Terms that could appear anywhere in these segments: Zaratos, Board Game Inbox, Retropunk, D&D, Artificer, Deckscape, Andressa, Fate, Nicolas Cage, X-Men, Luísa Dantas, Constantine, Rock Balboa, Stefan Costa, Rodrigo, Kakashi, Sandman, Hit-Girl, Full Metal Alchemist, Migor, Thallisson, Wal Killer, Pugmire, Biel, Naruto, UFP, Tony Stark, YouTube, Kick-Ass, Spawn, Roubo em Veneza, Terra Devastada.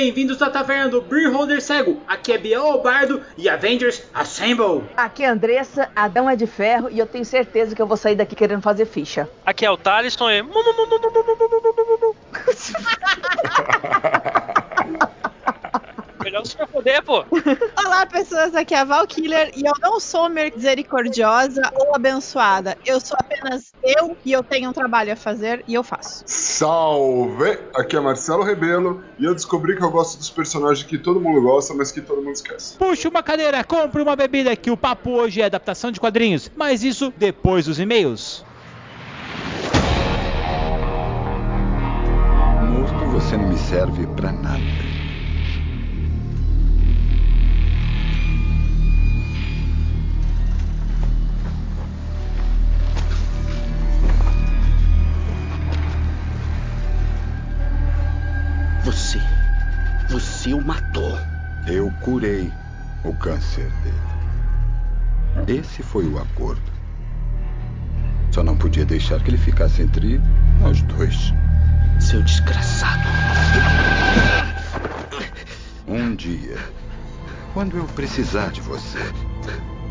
bem-vindos à Taverna do Beer Holder Cego. Aqui é Biel, o Bardo, e Avengers Assemble. Aqui é Andressa, Adão é de ferro, e eu tenho certeza que eu vou sair daqui querendo fazer ficha. Aqui é o Thallisson e... Melhor se poder, pô. Olá, pessoas, aqui é a Wal Killer e eu não sou misericordiosa ou abençoada. Eu sou apenas eu e eu tenho um trabalho a fazer e eu faço. Salve! Aqui é Marcelo Rebelo e eu descobri que eu gosto dos personagens que todo mundo gosta, mas que todo mundo esquece. Puxa uma cadeira, compre uma bebida, que o papo hoje é adaptação de quadrinhos, mas isso depois dos e-mails. Morto, você não me serve pra nada. Você o matou. Eu curei o câncer dele. Esse foi o acordo. Só não podia deixar que ele ficasse entre nós dois. Seu desgraçado. Um dia, quando eu precisar de você,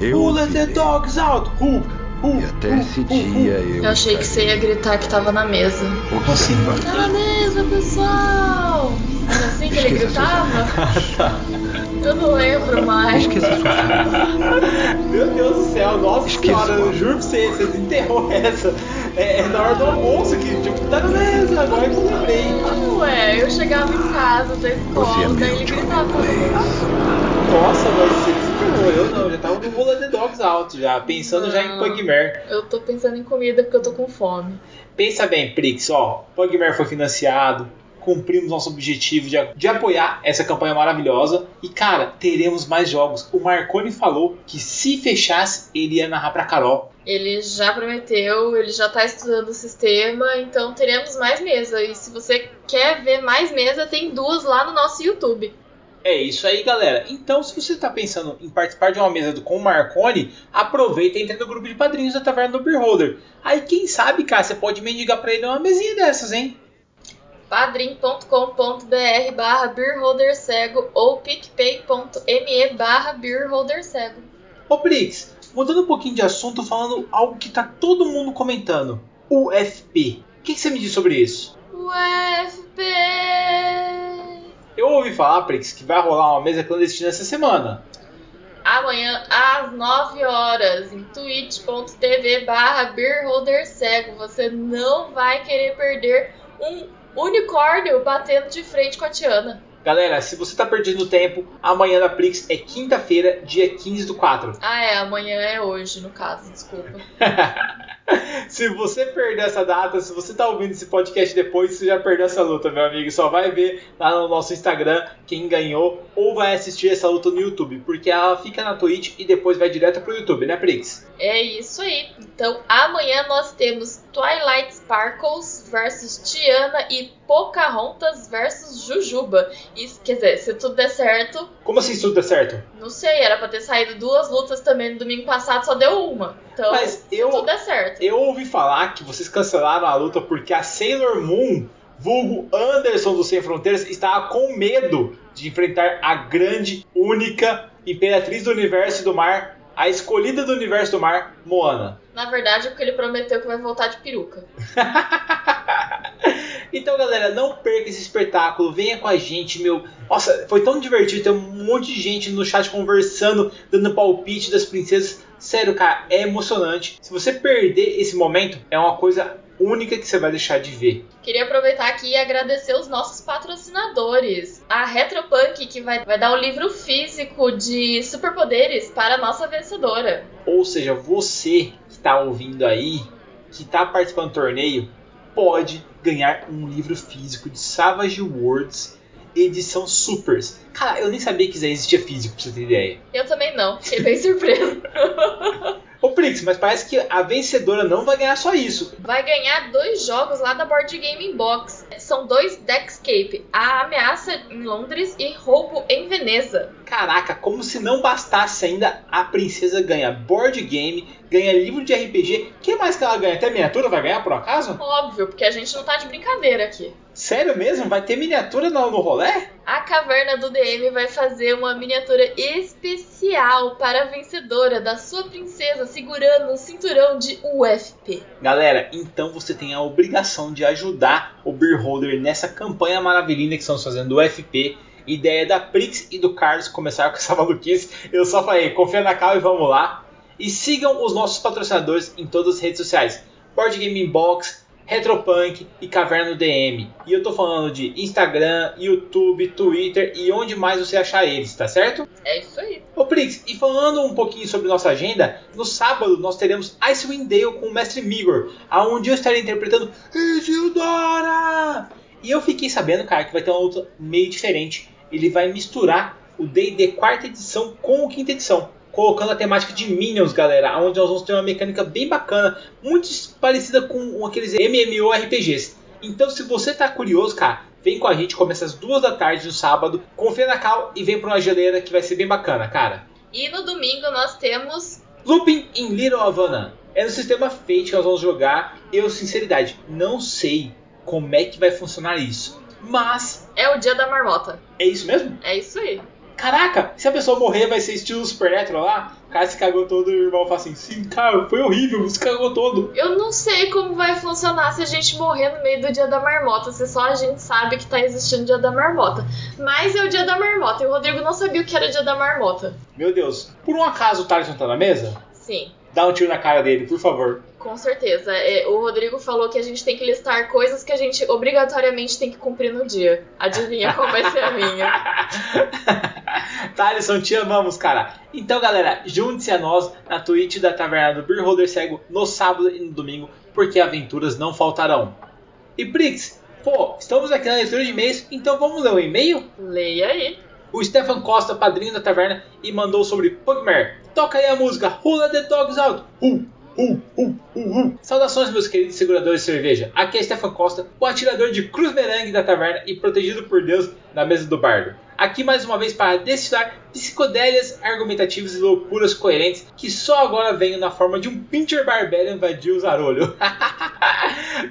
eu Rula de Dogs out! E até esse dia eu achei que você ia gritar que tava na mesa. Você tá na mesa, pessoal! Era assim que ele gritava? Eu não lembro mais. Meu Deus do céu, nossa senhora, eu juro pra vocês, vocês enterrou essa. É na hora do almoço que tipo, tá na mesa, agora que eu lembrei. Ué, eu chegava em casa da escola, daí ele gritava. Nossa, mas você desenterrou, eu não, já tava no Rula de Dogs Out já, pensando não, já em Pugmire. Eu tô pensando em comida porque eu tô com fome. Pensa bem, Prix, ó, Pugmire foi financiado. Cumprimos nosso objetivo de apoiar essa campanha maravilhosa. E, cara, teremos mais jogos. O Marconi falou que se fechasse, ele ia narrar pra Carol. Ele já prometeu, ele já tá estudando o sistema, então teremos mais mesa. E se você quer ver mais mesa, tem duas lá no nosso YouTube. É isso aí, galera. Então, se você tá pensando em participar de uma mesa com o Marconi, aproveita e entra no grupo de padrinhos da Taverna do Beer Holder. Aí, quem sabe, cara, você pode mendigar pra ele uma mesinha dessas, hein? padrim.com.br/beerholdercego ou picpay.me/beerholdercego. Ô Prix, mudando um pouquinho de assunto, falando algo que tá todo mundo comentando. UFP. O que você me diz sobre isso? UFP... Eu ouvi falar, Prix, que vai rolar uma mesa clandestina essa semana. Amanhã, às 9 horas, em twitch.tv/beerholdercego. Você não vai querer perder um unicórnio batendo de frente com a Tiana. Galera, se você tá perdendo tempo, amanhã da Prix é quinta-feira, dia 15/4. Ah é, amanhã é hoje, no caso, desculpa. Se você perdeu essa data, se você tá ouvindo esse podcast depois, você já perdeu essa luta, meu amigo. Só vai ver lá no nosso Instagram quem ganhou, ou vai assistir essa luta no YouTube, porque ela fica na Twitch e depois vai direto pro YouTube, né, Prix? É isso aí. Então, amanhã nós temos Twilight Sparkles vs Tiana e Pocahontas vs Jujuba. Isso, quer dizer, se tudo der certo... Como assim se tudo der certo? Não sei, era pra ter saído duas lutas também no domingo passado, só deu uma. Então, mas se tudo der certo... Eu ouvi falar que vocês cancelaram a luta porque a Sailor Moon, vulgo Anderson do Sem Fronteiras, estava com medo de enfrentar a grande, única Imperatriz do Universo e do Mar, a escolhida do Universo do Mar, Moana. Na verdade é porque ele prometeu que vai voltar de peruca. Então, galera, não perca esse espetáculo. Venha com a gente, meu. Nossa, foi tão divertido. Tem um monte de gente no chat conversando, dando palpite das princesas. Sério, cara, é emocionante. Se você perder esse momento, é uma coisa única que você vai deixar de ver. Queria aproveitar aqui e agradecer os nossos patrocinadores. A Retropunk, que vai dar um livro físico de superpoderes para a nossa vencedora. Ou seja, você que está ouvindo aí, que está participando do torneio, pode ganhar um livro físico de Savage Worlds, edição Supers. Cara, eu nem sabia que isso aí existia físico, pra você ter ideia. Eu também não, fiquei bem surpreso. Ô Prix, mas parece que a vencedora não vai ganhar só isso. Vai ganhar dois jogos lá da Board Game Inbox. São dois Deckscape, A Ameaça em Londres e Roubo em Veneza. Caraca, como se não bastasse ainda, a princesa ganha board game, ganha livro de RPG. O que mais que ela ganha? Até miniatura vai ganhar, por acaso? Óbvio, porque a gente não tá de brincadeira aqui. Sério mesmo? Vai ter miniatura no rolê? A Caverna do DM vai fazer uma miniatura especial para a vencedora da sua princesa segurando o cinturão de UFP. Galera, então você tem a obrigação de ajudar o Beer Holder nessa campanha maravilhosa que estamos fazendo do UFP. Ideia da Prix e do Carlos começaram com essa maluquice. Eu só falei, confia na Cal e vamos lá. E sigam os nossos patrocinadores em todas as redes sociais. Board Game Inbox, Retropunk e Caverna do DM. E eu tô falando de Instagram, YouTube, Twitter e onde mais você achar eles, tá certo? É isso aí. Ô Prix, e falando um pouquinho sobre nossa agenda, no sábado nós teremos Icewind Dale com o mestre Migor, aonde eu estarei interpretando Gildora. E eu fiquei sabendo, cara, que vai ter uma luta meio diferente. Ele vai misturar o D&D 4ª edição com o 5ª edição, colocando a temática de Minions, galera, onde nós vamos ter uma mecânica bem bacana, muito parecida com aqueles MMORPGs. Então, se você tá curioso, cara, vem com a gente, começa às 14h no sábado, confia na Cal e vem pra uma geleira que vai ser bem bacana, cara. E no domingo nós temos Looping in Little Havana. É no sistema Fate que nós vamos jogar. Eu, sinceridade, não sei como é que vai funcionar isso, mas é o dia da marmota. É isso mesmo? É isso aí. Caraca, se a pessoa morrer vai ser estilo Supernatural lá? O cara se cagou todo e o irmão fala assim, sim, cara, foi horrível, se cagou todo. Eu não sei como vai funcionar se a gente morrer no meio do dia da marmota, se só a gente sabe que tá existindo o dia da marmota. Mas é o dia da marmota e o Rodrigo não sabia o que era o dia da marmota. Meu Deus, por um acaso o Thallisson tá na mesa? Sim. Dá um tiro na cara dele, por favor. Com certeza. O Rodrigo falou que a gente tem que listar coisas que a gente obrigatoriamente tem que cumprir no dia. Adivinha qual vai ser a minha. Thallisson, te amamos, cara. Então, galera, junte-se a nós na Twitch da Taverna do Beer Holder Cego no sábado e no domingo, porque aventuras não faltarão. E, Prix, pô, estamos aqui na leitura de e-mails, então vamos ler o e-mail? Leia aí. O Stefan Costa, padrinho da taverna, e mandou sobre Pugmire. Toca aí a música Rula de Dogs alto. Saudações, meus queridos seguradores de cerveja. Aqui é Stefan Costa, o atirador de cruz merengue da taverna e protegido por Deus na mesa do bardo. Aqui mais uma vez para destilar psicodélias argumentativas e loucuras coerentes que só agora venham na forma de um pincher barbarian invadir o zarolho.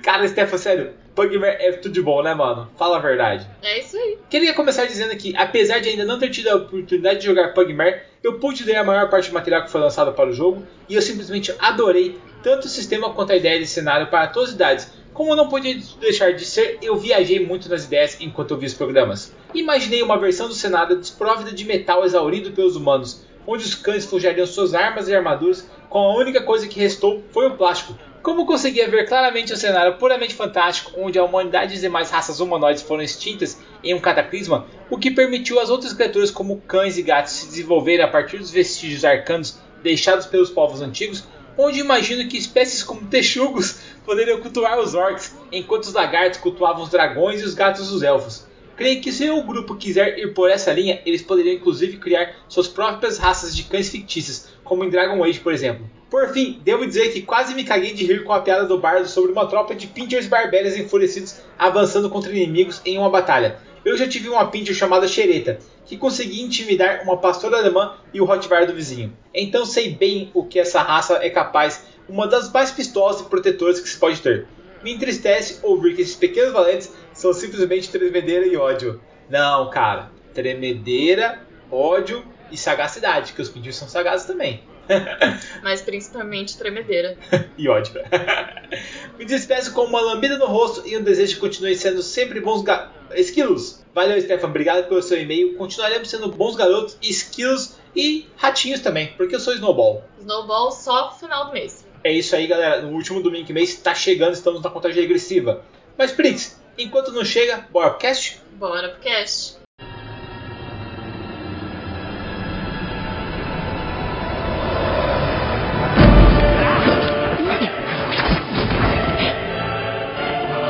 Cara, Stefan, sério, Pugmire é tudo de bom, né, mano? Fala a verdade. É isso aí. Queria começar dizendo que, apesar de ainda não ter tido a oportunidade de jogar Pugmire, eu pude ler a maior parte do material que foi lançado para o jogo e eu simplesmente adorei tanto o sistema quanto a ideia de cenário para todas as idades. Como eu não podia deixar de ser, eu viajei muito nas ideias enquanto eu vi os programas. Imaginei uma versão do cenário desprovida de metal exaurido pelos humanos, onde os cães forjariam suas armas e armaduras, com a única coisa que restou foi o plástico. Como conseguia ver claramente um cenário puramente fantástico, onde a humanidade e as demais raças humanoides foram extintas em um cataclisma, o que permitiu às outras criaturas como cães e gatos se desenvolverem a partir dos vestígios arcanos deixados pelos povos antigos, onde imagino que espécies como texugos poderiam cultuar os orcs, enquanto os lagartos cultuavam os dragões e os gatos os elfos. Creio que se o grupo quiser ir por essa linha, eles poderiam inclusive criar suas próprias raças de cães fictícias, como em Dragon Age, por exemplo. Por fim, devo dizer que quase me caguei de rir com a piada do bardo sobre uma tropa de pinchers barbérias enfurecidos avançando contra inimigos em uma batalha. Eu já tive uma pincher chamada Xereta, que conseguia intimidar uma pastora alemã e o Rottweiler do vizinho. Então sei bem o que essa raça é capaz, uma das mais pistosas e protetoras que se pode ter. Me entristece ouvir que esses pequenos valentes são simplesmente tremedeira e ódio. Não, cara. Tremedeira, ódio e sagacidade, que os pinchers são sagazes também. Mas principalmente tremedeira e ódio. Me despeço com uma lambida no rosto e um desejo de continuar sendo sempre bons esquilos. Valeu, Stefan, obrigado pelo seu e-mail. Continuaremos sendo bons garotos, esquilos e ratinhos também, porque eu sou Snowball. Snowball só no final do mês. É isso aí, galera, no último domingo do mês tá chegando, estamos na contagem regressiva. Mas Prix, enquanto não chega, bora pro cast? Bora pro cast.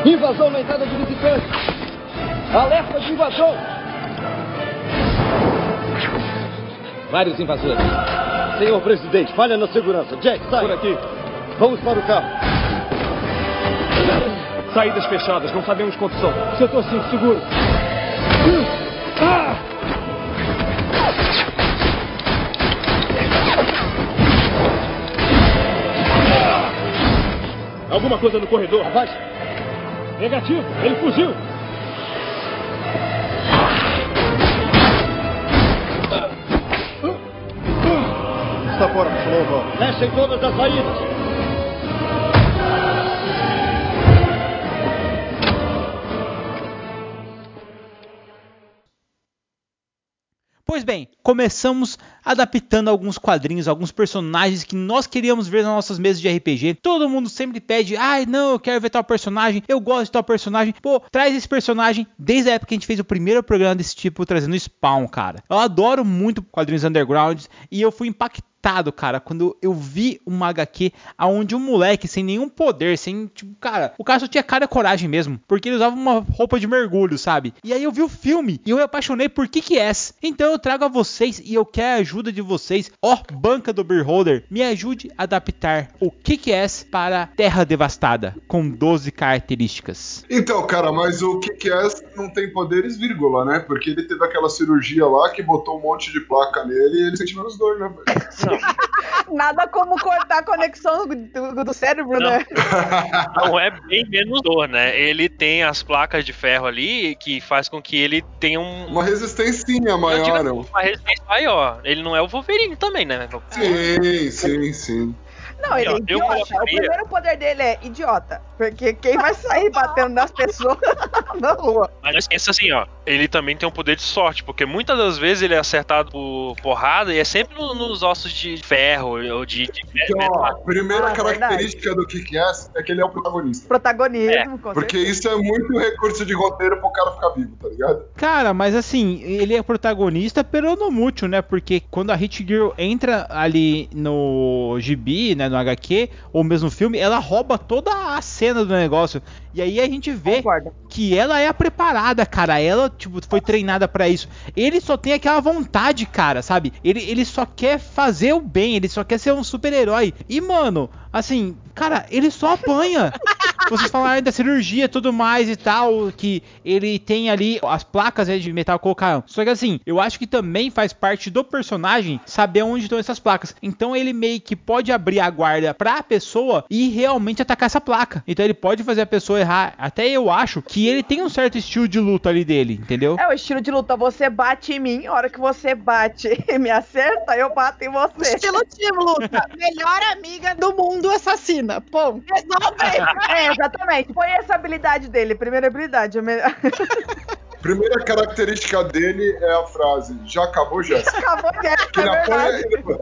Invasão na entrada de visitantes. Alerta de invasão. Vários invasores. Senhor presidente, falha na segurança. Jack, sai. Por aqui. Vamos para o carro. Saídas fechadas, não sabemos quanto são. Setor 5, seguro. Alguma coisa no corredor? Avante. Negativo, ele fugiu. Força, por favor. Fechem todas as saídas. Pois bem, começamos adaptando alguns quadrinhos, alguns personagens que nós queríamos ver nas nossas mesas de RPG. Todo mundo sempre pede, ai não, eu quero ver tal personagem, eu gosto de tal personagem. Pô, traz esse personagem desde a época que a gente fez o primeiro programa desse tipo, trazendo Spawn, cara. Eu adoro muito quadrinhos undergrounds e eu fui impactado, cara, quando eu vi uma HQ onde um moleque sem nenhum poder, sem, tipo, cara, o cara só tinha cara e coragem mesmo, porque ele usava uma roupa de mergulho, sabe? E aí eu vi o filme e eu me apaixonei por Kick-Ass. Então eu trago a vocês e eu quero a ajuda de vocês, ó, banca do Beer Holder, me ajude a adaptar o Kick-Ass para Terra Devastada, com 12 características. Então, cara, mas o Kick-Ass não tem poderes, vírgula, né? Porque ele teve aquela cirurgia lá que botou um monte de placa nele e ele sente menos dor, né? Nada como cortar a conexão do cérebro, não, né? Não, é bem menos dor, né? Ele tem as placas de ferro ali que faz com que ele tenha uma resistência maior. Uma resistência maior. Ele não é o Wolverine também, né? Sim, sim, sim. Não, ele é idiota. O primeiro poder dele é idiota. Porque quem vai sair batendo nas pessoas na rua? Mas não esqueça assim, ó. Ele também tem um poder de sorte. Porque muitas das vezes ele é acertado por porrada e é sempre nos ossos de ferro ou de metal. A primeira característica do Kick-Ass é que ele é o protagonista. Protagonismo, com certeza. Porque isso é muito recurso de roteiro pro cara ficar vivo, tá ligado? Cara, mas assim, ele é protagonista pero no mútil, né? Porque quando a Hit-Girl entra ali no gibi, né? No HQ, ou mesmo filme, ela rouba toda a cena do negócio. E aí a gente vê que ela é a preparada, cara. Ela, tipo, foi treinada pra isso. Ele só tem aquela vontade, cara, sabe? Ele só quer fazer o bem, ele só quer ser um super-herói. E, mano, assim, cara, ele só apanha. Vocês falaram da cirurgia e tudo mais e tal, que ele tem ali as placas de metal colocaram. Só que assim, eu acho que também faz parte do personagem saber onde estão essas placas. Então ele meio que pode abrir a guarda pra pessoa e realmente atacar essa placa. Então ele pode fazer a pessoa errar. Até eu acho que ele tem um certo estilo de luta ali dele, entendeu? É o estilo de luta, você bate em mim, a hora que você bate e me acerta, eu bato em você. Estilo de luta. Melhor amiga do mundo assassina. Pô, resolve. É, exatamente. Foi essa habilidade dele, primeira habilidade. Primeira característica dele é a frase, já acabou, Jéssica? Acabou, Jéssica, é verdade.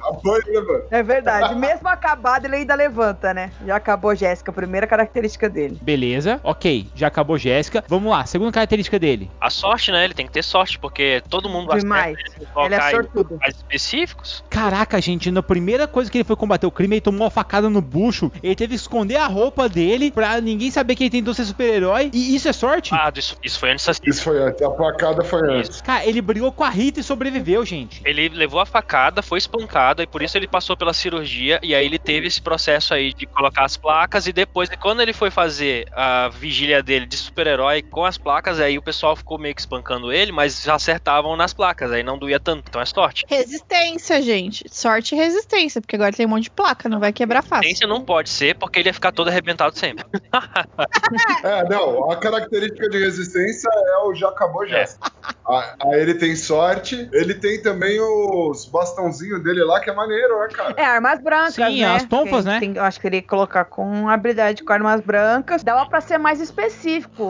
Apanha e levanta. É verdade, mesmo acabado ele ainda levanta, né? Já acabou, Jéssica, primeira característica dele. Beleza, ok, já acabou, Jéssica. Vamos lá, segunda característica dele. A sorte, né? Ele tem que ter sorte, porque todo mundo gosta de ele é sortudo. Mais específicos. Caraca, gente, na primeira coisa que ele foi combater o crime, ele tomou uma facada no bucho, ele teve que esconder a roupa dele pra ninguém saber que ele tentou ser super-herói, e isso é sorte? Ah, isso foi antes. Isso foi antes. A facada foi antes. Cara, ele brigou com a Rita e sobreviveu, gente. Ele levou a facada, foi espancado e por isso ele passou pela cirurgia e aí ele teve esse processo aí de colocar as placas e depois, quando ele foi fazer a vigília dele de super-herói com as placas, aí o pessoal ficou meio que espancando ele, mas já acertavam nas placas, aí não doía tanto, então é sorte. Resistência, gente. Sorte e resistência, porque agora tem um monte de placa, não vai quebrar fácil. Resistência não pode ser, porque ele ia ficar todo arrebentado sempre. Não, a característica de resistência é o já acabou, já. Aí ele tem sorte, ele tem também os bastãozinhos dele lá, que é maneiro, né, cara? É, armas brancas, sim, né? As tonfas, né? Eu acho que ele colocar com habilidade com armas brancas. Dava pra ser mais específico,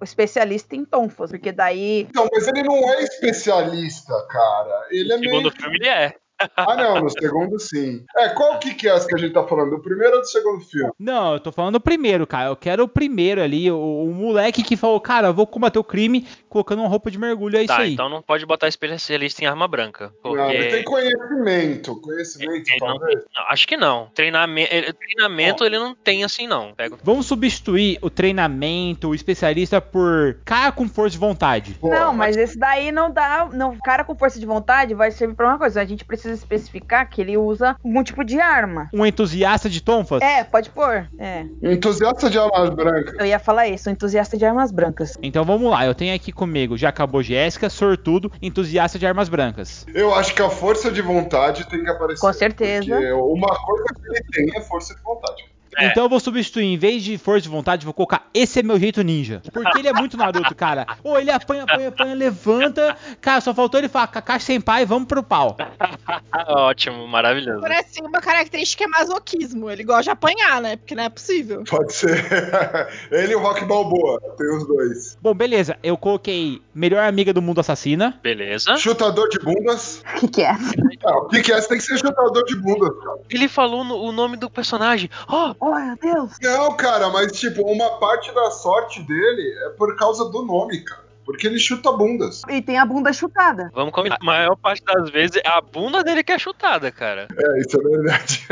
o especialista em tonfas, porque daí... Então, mas ele não é especialista, cara. Ele é meio... Segundo filme, ele é. Ah, não, no segundo sim. Qual que é essa que a gente tá falando? Do primeiro ou do segundo filme? Não, eu tô falando do primeiro, cara. Eu quero o primeiro ali, o moleque que falou, cara, eu vou combater o crime colocando uma roupa de mergulho, é isso aí. Então não pode botar especialista em arma branca. Porque... Não, ele tem conhecimento talvez. Não, acho que não. Treinamento ele não tem assim, não. Vamos substituir o treinamento, o especialista por cara com força de vontade. Não, mas esse daí não dá. Não, cara com força de vontade vai servir pra uma coisa. A gente precisa especificar que ele usa um tipo de arma. Um entusiasta de tonfas? É, pode pôr. Um entusiasta de armas brancas. Eu ia falar isso, um entusiasta de armas brancas. Então vamos lá, eu tenho aqui comigo, já acabou Jéssica, sortudo, entusiasta de armas brancas. Eu acho que a força de vontade tem que aparecer. Com certeza. Uma coisa que ele tem é força de vontade. Então eu vou substituir, em vez de força de vontade, vou colocar esse é meu jeito ninja. Porque ele é muito Naruto, cara. Ou ele apanha, levanta. Cara, só faltou ele falar, Kakashi Senpai, vamos pro pau. Ótimo, maravilhoso. Parece uma característica é masoquismo. Ele gosta de apanhar, né? Porque não é possível. Pode ser. Ele e o Rock Balboa. Tem os dois. Bom, beleza. Eu coloquei melhor amiga do mundo assassina. Beleza. Chutador de bundas. Kick-Ass. O Kick-Ass tem que ser chutador de bundas, cara. Ele falou o nome do personagem. Oh, meu Deus. Não, cara, mas tipo, uma parte da sorte dele é por causa do nome, cara. Porque ele chuta bundas. E tem a bunda chutada. Vamos combinar. A maior parte das vezes é a bunda dele que é chutada, cara. É, isso é verdade.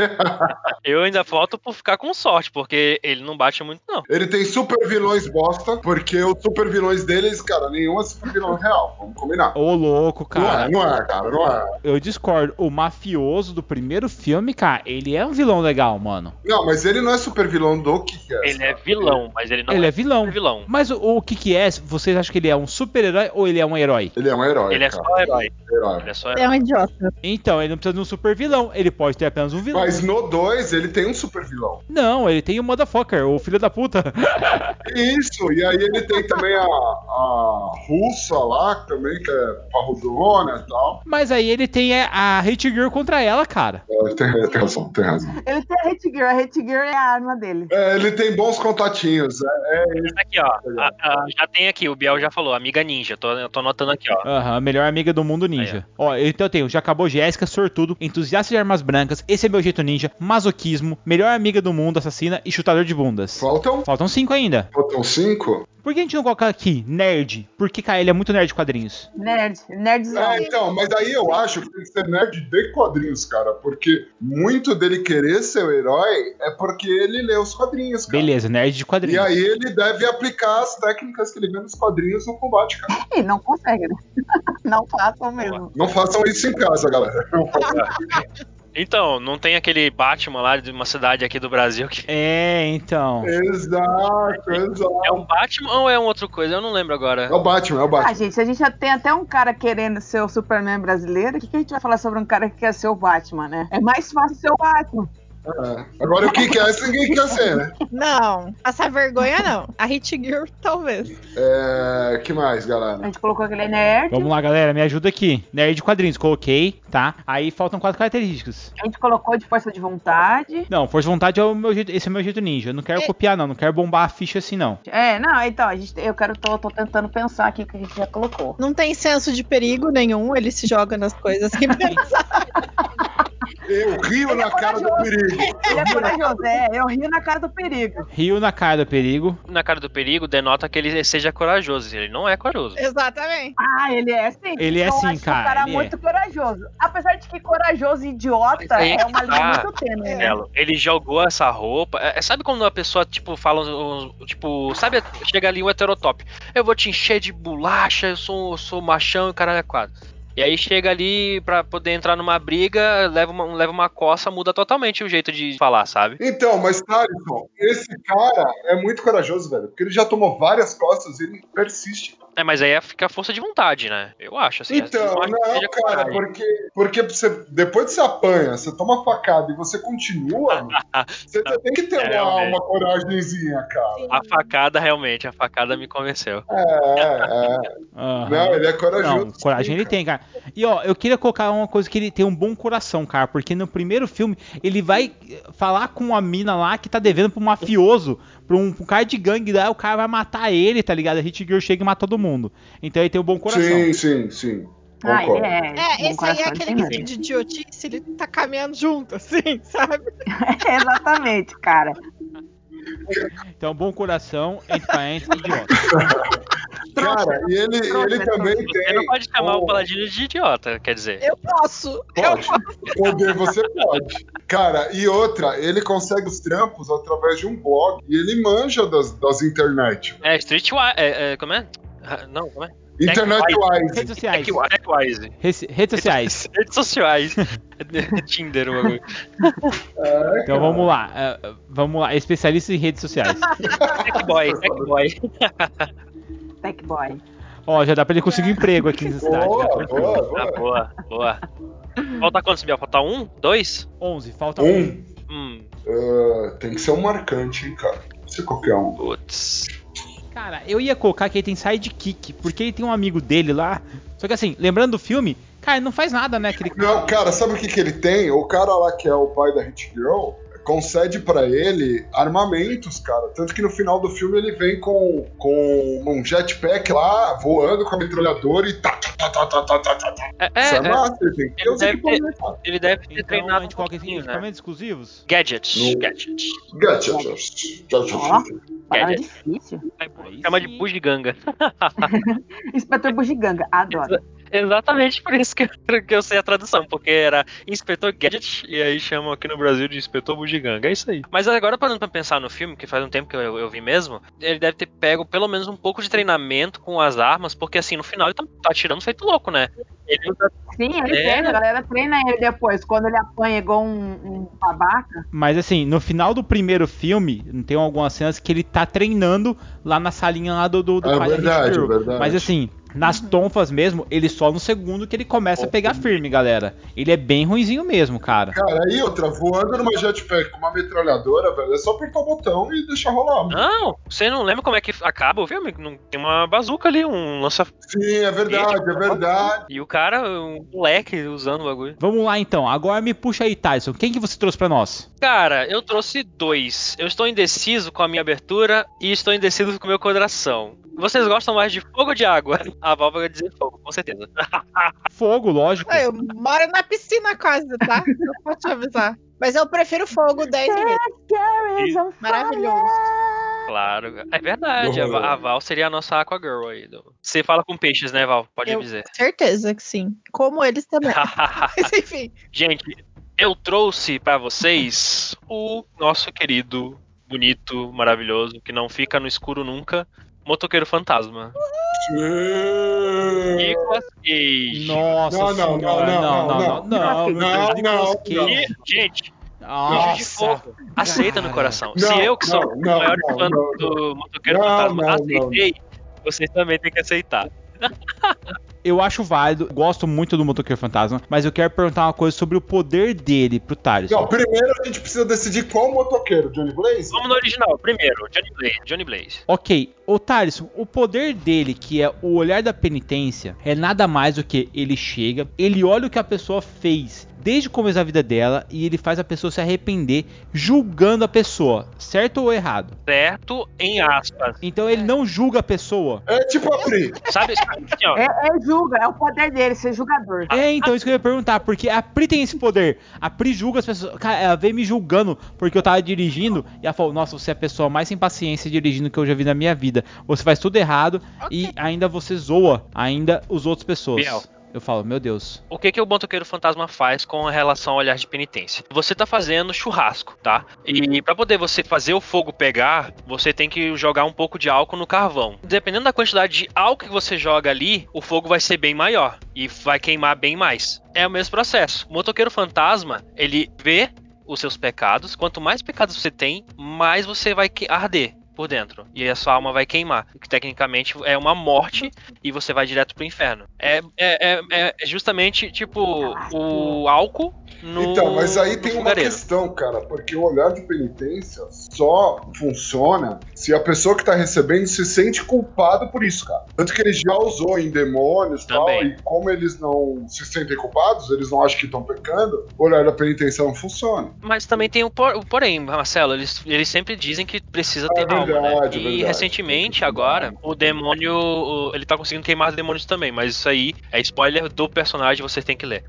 Eu ainda falto por ficar com sorte, porque ele não bate muito, não. Ele tem super vilões bosta, porque os super vilões deles, cara, nenhum é super vilão real. Vamos combinar. Ô, louco, cara. Não é, cara. Eu discordo. O mafioso do primeiro filme, cara, ele é um vilão legal, mano. Não, mas ele não é super vilão do Kick-Ass. Ele é vilão, mas ele não é vilão. Mas o Kick-Ass, vocês acham que ele é um super-herói ou ele é um herói? Ele é um herói. Ele é só herói. Ele é só herói. É um idiota. Então, ele não precisa de um super-vilão. Ele pode ter apenas um vilão. Mas no 2, ele tem um super-vilão. Não, ele tem o motherfucker, o filho da puta. Isso, e aí ele tem também a russa lá, também, que é parrudona e tal. Mas aí ele tem a Hit-Girl contra ela, cara. É, tem razão. Ele tem a Hit-Girl. A Hit-Girl é a arma dele. É, ele tem bons contatinhos. Esse aqui, ó. Já tem aqui, o Biel já falou. Amiga ninja, tô anotando aqui, ó. Aham, melhor amiga do mundo ninja. Aí, ó, então eu tenho, já acabou Jéssica, sortudo, entusiasta de armas brancas, esse é meu jeito ninja, masoquismo, melhor amiga do mundo, assassina e chutador de bundas. Faltam 5 ainda. Faltam 5? Por que a gente não coloca aqui nerd? Porque, cara, ele é muito nerd de quadrinhos. Nerdzão. É, então, mas aí eu acho que tem que ser nerd de quadrinhos, cara, porque muito dele querer ser o herói é porque ele lê os quadrinhos, cara. Beleza, nerd de quadrinhos. E aí ele deve aplicar as técnicas que ele vê nos quadrinhos no combate, cara. E não consegue, né? Não façam mesmo. Não façam isso em casa, galera. Não façam. Então, não tem aquele Batman lá de uma cidade aqui do Brasil que... É, então... Exato. É um Batman ou é uma outra coisa? Eu não lembro agora. É o Batman. Ah, gente, a gente já tem até um cara querendo ser o Superman brasileiro. O que a gente vai falar sobre um cara que quer ser o Batman, né? É mais fácil ser o Batman. É. Agora o que quer, ninguém quer ser, né? Não, essa vergonha não. A Hit-Girl, talvez. É, que mais, galera? A gente colocou aquele nerd. Vamos lá, galera, me ajuda aqui. Nerd de quadrinhos, coloquei, tá? Aí faltam 4 características. A gente colocou de força de vontade. Não, força de vontade é o meu jeito, esse é o meu jeito ninja. Eu não quero copiar, não. Não quero bombar a ficha assim, não. É, não, então, tô tentando pensar aqui o que a gente já colocou. Não tem senso de perigo nenhum, ele se joga nas coisas sem pensar. Eu rio na cara do perigo. Ele é corajoso, eu rio na cara do perigo. Na cara do perigo denota que ele seja corajoso. Ele não é corajoso. Exatamente. Ah, ele é sim. Ele é sim, cara. Um cara muito corajoso. Apesar de que corajoso e idiota é uma linha muito tênue. Ele jogou essa roupa. Sabe quando uma pessoa, tipo, fala, tipo, sabe, chega ali o heterotop. Eu vou te encher de bolacha, eu sou machão e o caralho é quadro. E aí chega ali pra poder entrar numa briga, leva uma coça, muda totalmente o jeito de falar, sabe? Então, mas Thallisson, esse cara é muito corajoso, velho, porque ele já tomou várias costas e ele persiste. É, mas aí fica a força de vontade, né? Eu acho, assim. Então, não, cara, porque você, depois que você apanha, você toma facada e você continua, você tem que ter uma coragemzinha, cara. Sim. A facada me convenceu. Uhum. Não, ele é corajoso. Não, coragem sim, ele tem, cara. E, ó, eu queria colocar uma coisa que ele tem um bom coração, cara, porque no primeiro filme ele vai falar com a mina lá que tá devendo pro mafioso, pra um cara de gangue, daí o cara vai matar ele, tá ligado? A Hit-Girl chega e mata todo mundo. Então ele tem um bom coração. Sim. Esse aí é aquele que de idiotice, ele tá caminhando junto, assim, sabe? Exatamente, cara. Então, bom coração, entre parentes, idiota. Cara, e ele também tem... Você não pode chamar o Paladino de idiota, quer dizer... Eu posso! Poder, você pode. Cara, e outra, ele consegue os trampos através de um blog e ele manja das internet. É, Streetwise... Como é? Não, como é? Internetwise. Redes sociais. Tinder, o bagulho. Então vamos lá. Especialista em redes sociais. Tech boy. Ó, já dá pra ele conseguir emprego aqui nessa cidade. Boa. Falta quantos, Biel? Falta 1? 2? 11, falta 1. Tem que ser um marcante, hein, cara. Não sei qualquer um. Putz. Cara, eu ia colocar que ele tem sidekick, porque ele tem um amigo dele lá. Só que assim, lembrando do filme, cara, ele não faz nada, né? Aquele... Não, cara, sabe o que ele tem? O cara lá que é o pai da Hit-Girl concede pra ele armamentos, cara. Tanto que no final do filme ele vem com um jetpack lá, voando com a metralhadora e tá. Isso é massa, ele tem que ter os equipamentos. Ele deve ter treinado de qualquer fim, equipamentos exclusivos? Gadgets. É difícil. Chama de bugiganga. Inspetor bugiganga, adoro. Exatamente por isso que eu sei a tradução, porque era Inspetor Gadget, e aí chamam aqui no Brasil de Inspetor Bugiganga, é isso aí. Mas agora parando pra pensar no filme, que faz um tempo que eu vi mesmo, ele deve ter pego pelo menos um pouco de treinamento com as armas, porque assim, no final ele tá atirando feito louco, né? Ele treina, a galera treina ele depois, quando ele apanha igual um babaca. Mas assim, no final do primeiro filme, tem algumas cenas que ele tá treinando lá na salinha lá do é verdade, Hit-Girl. Verdade. Mas assim, nas tonfas mesmo, ele só no segundo que ele começa a pegar firme, galera. Ele é bem ruinzinho mesmo, cara. Cara, aí outra, voando numa jetpack com uma metralhadora, velho, é só apertar o botão e deixar rolar. Mano. Não, você não lembra como é que acaba o filme? Tem uma bazuca ali, um lança... Sim, é verdade, é verdade. E o cara, um moleque usando o bagulho. Vamos lá, então. Agora me puxa aí, Thallisson. Quem que você trouxe pra nós? Cara, eu trouxe dois. Eu estou indeciso com a minha abertura e estou indeciso com o meu coração. Vocês gostam mais de fogo ou de água? A Val vai dizer fogo, com certeza. Fogo, lógico. Eu moro na piscina quase, tá? Eu posso te avisar. Mas eu prefiro fogo 10 minutos. Maravilhoso. Claro, é verdade. A Val seria a nossa Aqua Girl aí. Você fala com peixes, né, Val? Pode me dizer. Certeza que sim. Como eles também. Mas enfim. Gente, eu trouxe pra vocês o nosso querido, bonito, maravilhoso, que não fica no escuro nunca, Motoqueiro Fantasma. Nicolas Cage. Nossa, não. Gente, nossa. De fogo. Aceita no coração. Não, se eu que sou o maior fã do Motoqueiro Fantasma aceitei, vocês também têm que aceitar. Eu acho válido, gosto muito do Motoqueiro Fantasma, mas eu quero perguntar uma coisa sobre o poder dele pro Thallisson. Não, primeiro a gente precisa decidir qual motoqueiro, Johnny Blaze? Vamos no original, primeiro, Johnny Blaze. Ok, ô Thallisson, o poder dele, que é o olhar da penitência, é nada mais do que ele chega, ele olha o que a pessoa fez desde o começo da vida dela e ele faz a pessoa se arrepender julgando a pessoa, certo ou errado? Certo, em aspas. Então ele não julga a pessoa. É tipo a Pri. Sabe assim, ó. É julga, é o poder dele, ser julgador. É, então isso que eu ia perguntar, porque a Pri tem esse poder. A Pri julga as pessoas. Cara, ela veio me julgando porque eu tava dirigindo e ela falou, nossa, você é a pessoa mais sem paciência dirigindo que eu já vi na minha vida. Você faz tudo errado e ainda você zoa ainda os outros pessoas. Biel. Eu falo, meu Deus. O que o Motoqueiro Fantasma faz com relação ao olhar de penitência? Você tá fazendo churrasco, tá? E pra poder você fazer o fogo pegar, você tem que jogar um pouco de álcool no carvão. Dependendo da quantidade de álcool que você joga ali, o fogo vai ser bem maior e vai queimar bem mais. É o mesmo processo. O Motoqueiro Fantasma, ele vê os seus pecados. Quanto mais pecados você tem, mais você vai arder por dentro, e a sua alma vai queimar, que tecnicamente é uma morte e você vai direto pro inferno. É justamente tipo o álcool no... Então, mas aí tem fogareiro. Uma questão, cara, porque o olhar de penitência só funciona se a pessoa que tá recebendo se sente culpada por isso, cara. Tanto que ele já usou em demônios e tal, e como eles não se sentem culpados, eles não acham que estão pecando, o olhar da penitência não funciona. Mas também tem porém, Marcelo, eles sempre dizem que precisa ter alma. Verdade, né? E recentemente, agora, o demônio, ele tá conseguindo queimar os demônios também, mas isso aí é spoiler do personagem, vocês têm que ler.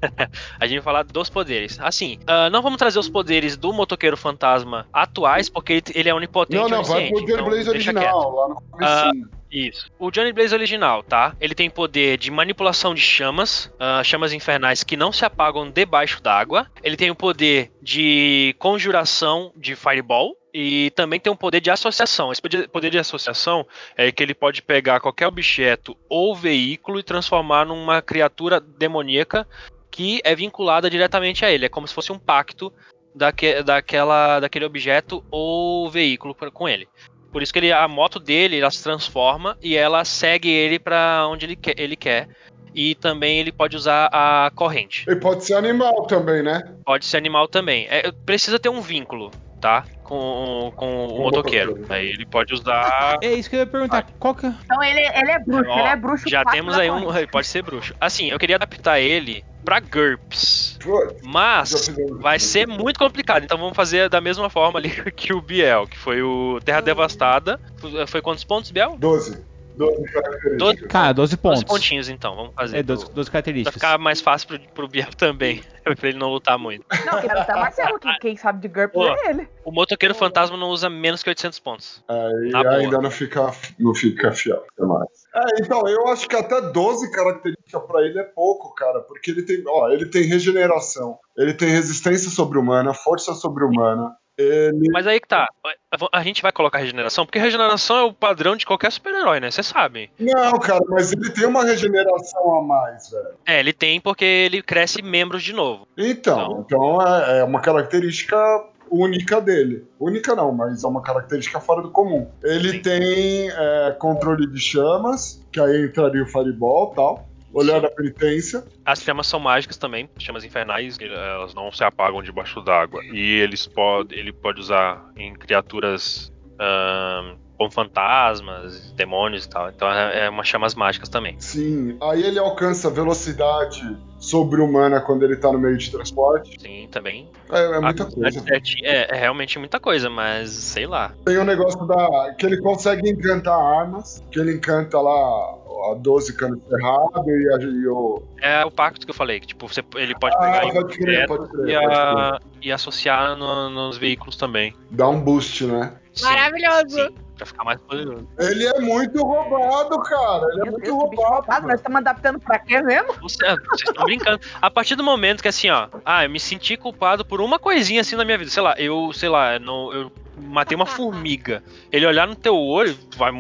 A gente vai falar dos poderes. Assim, não vamos trazer os poderes do Motoqueiro Fantasma atuais, porque ele é onipotente. Não, vai pro Johnny Blaze original, lá no comecinho. Isso. O Johnny Blaze original, tá? Ele tem poder de manipulação de chamas, chamas infernais que não se apagam debaixo d'água. Ele tem o poder de conjuração de fireball. E também tem um poder de associação. Esse poder de associação é que ele pode pegar qualquer objeto ou veículo e transformar numa criatura demoníaca que é vinculada diretamente a ele. É como se fosse um pacto daquele objeto ou veículo com ele. Por isso que a moto dele ela se transforma e ela segue ele para onde ele quer. e também ele pode usar a corrente. E pode ser animal também, né? Pode ser animal também. É, precisa ter um vínculo, tá? Com o motoqueiro. Aí ele pode usar... É isso que eu ia perguntar. Qual que... Então ele é bruxo. Ó, ele é bruxo. Já temos aí um... Ele pode ser bruxo. Assim, eu queria adaptar ele pra GURPS. Mas vai ser muito complicado. Então vamos fazer da mesma forma ali que o Biel, que foi o Terra Devastada. Foi quantos pontos, Biel? 12 características. Tá, 12 pontos. 12 pontinhos, então. Vamos fazer. É, 12 características. Pra ficar mais fácil pro Biel também. Pra ele não lutar muito. Não, quem lutar Marcelo, quem sabe de GURPS é ele. O motoqueiro fantasma não usa menos que 800 pontos. Aí ainda não fica fiel. Então, eu acho que até 12 características pra ele é pouco, cara. Porque ele tem regeneração, ele tem resistência sobre-humana, força sobre-humana. Mas aí que tá, a gente vai colocar regeneração, porque regeneração é o padrão de qualquer super-herói, né? Você sabe. Não, cara, mas ele tem uma regeneração a mais, velho. É, ele tem porque ele cresce membros de novo. Então é uma característica única dele. Única não, mas é uma característica fora do comum. Ele tem controle de chamas, que aí entraria o Fireball e tal. Olhar da penitência. As chamas são mágicas também, chamas infernais, elas não se apagam debaixo d'água. E ele pode usar em criaturas como fantasmas, demônios e tal. Então é umas chamas mágicas também. Sim, aí ele alcança velocidade sobre-humana quando ele tá no meio de transporte. Sim, também. É muita coisa. É realmente muita coisa, mas sei lá. Tem um negócio que ele consegue encantar armas, que ele encanta lá 12 canos ferrados e o... É o pacto que eu falei, que tipo, ele pode pegar e associar nos veículos também. Dá um boost, né? Sim, maravilhoso! Sim. Pra ficar mais poderoso. Ele é muito roubado, cara. Ele é muito roubado. Nós estamos adaptando pra quê mesmo? Vocês estão brincando. A partir do momento que assim, ó. Eu me senti culpado por uma coisinha assim na minha vida. Eu matei uma formiga. Ele olhar no teu olho, vai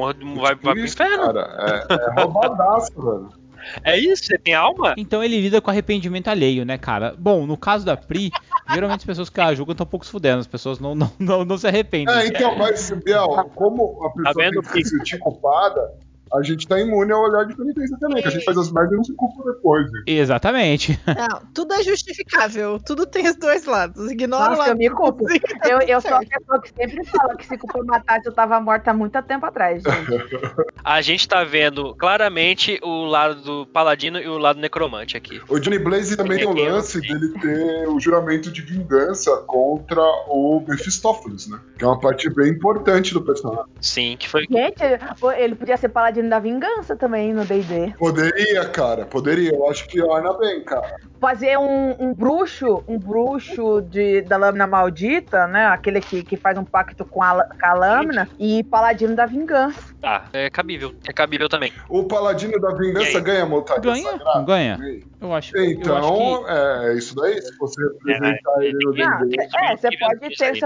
pro inferno. Cara, é roubadaço, mano. É isso, você tem alma? Então ele lida com arrependimento alheio, né, cara? Bom, no caso da Pri, geralmente as pessoas que a julgam estão um pouco se fudendo, as pessoas não se arrependem. Mas, Biel, como a pessoa tem que se sentir culpada, a gente tá imune ao olhar de penitência também, que a gente faz as merdas e não se culpa depois. Né? Exatamente. Não, tudo é justificável, tudo tem os dois lados. Ignora o lado. Eu me culpo. Eu sou a pessoa que sempre fala que se culpou matar, eu tava morta há muito tempo atrás. Gente. A gente tá vendo claramente o lado do paladino e o lado necromante aqui. O Johnny Blaze também tem o lance dele ter o juramento de vingança contra o Mephistófeles, né? Que é uma parte bem importante do personagem. Sim, que foi... Gente, ele podia ser paladino da vingança também no D&D. Poderia, cara, poderia. Eu acho que olha bem, cara. Fazer um bruxo da lâmina maldita, né? Aquele que faz um pacto com a lâmina. E paladino da vingança. Tá, é cabível também. O paladino da vingança ganha montaria sagrada? Ganha. Eu acho. Então, eu acho que... isso daí, se você representar ele no D&D. Você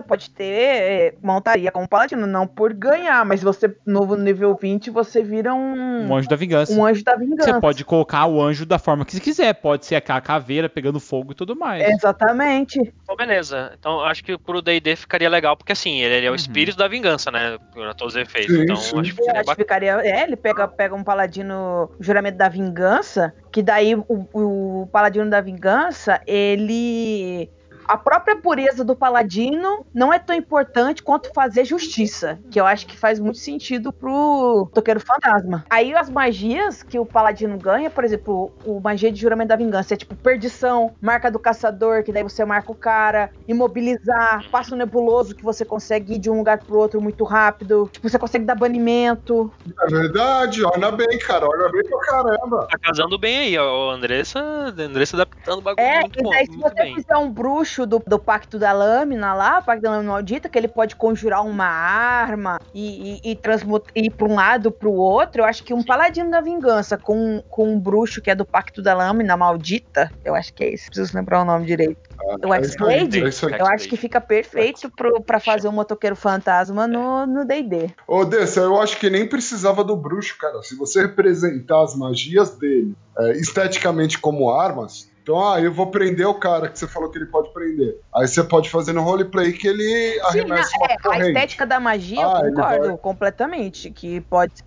pode ter montaria como paladino, não por ganhar, mas você, no nível 20, você vira um anjo da vingança. Um anjo da vingança. Você pode colocar o anjo da forma que você quiser. Pode ser a caveira pegando fogo e tudo mais. Exatamente. Então, beleza. Então, acho que pro D&D ficaria legal, porque assim, ele é o espírito da vingança, né? Pra todos os efeitos. Sim, então, sim. Acho que seria bacana. Ele pega um paladino juramento da vingança, que daí o paladino da vingança, ele... A própria pureza do paladino não é tão importante quanto fazer justiça, que eu acho que faz muito sentido pro toqueiro fantasma. Aí as magias que o paladino ganha, por exemplo, o magia de juramento da vingança, é tipo perdição, marca do caçador, que daí você marca o cara, imobilizar, passo nebuloso, que você consegue ir de um lugar pro outro muito rápido, tipo, você consegue dar banimento. É verdade, olha bem, cara, olha bem pra caramba. Tá casando bem aí, ó, Andressa adaptando o bagulho muito bom. É, e daí se você fizer um bruxo do Pacto da Lâmina lá, o Pacto da Lâmina Maldita, que ele pode conjurar uma arma e transmutar, ir pra um lado, pro outro. Eu acho que um paladino da vingança com um bruxo que é do Pacto da Lâmina Maldita, eu acho que é isso, preciso lembrar o nome direito. O X-Blade, eu acho que fica perfeito pra fazer um motoqueiro fantasma no D&D. Ô, Dessa, eu acho que nem precisava do bruxo, cara. Se você representar as magias dele esteticamente como armas, Então, eu vou prender o cara que você falou que ele pode prender. Aí você pode fazer no roleplay que ele arremessa uma corrente. A estética da magia, eu concordo completamente, que pode ser...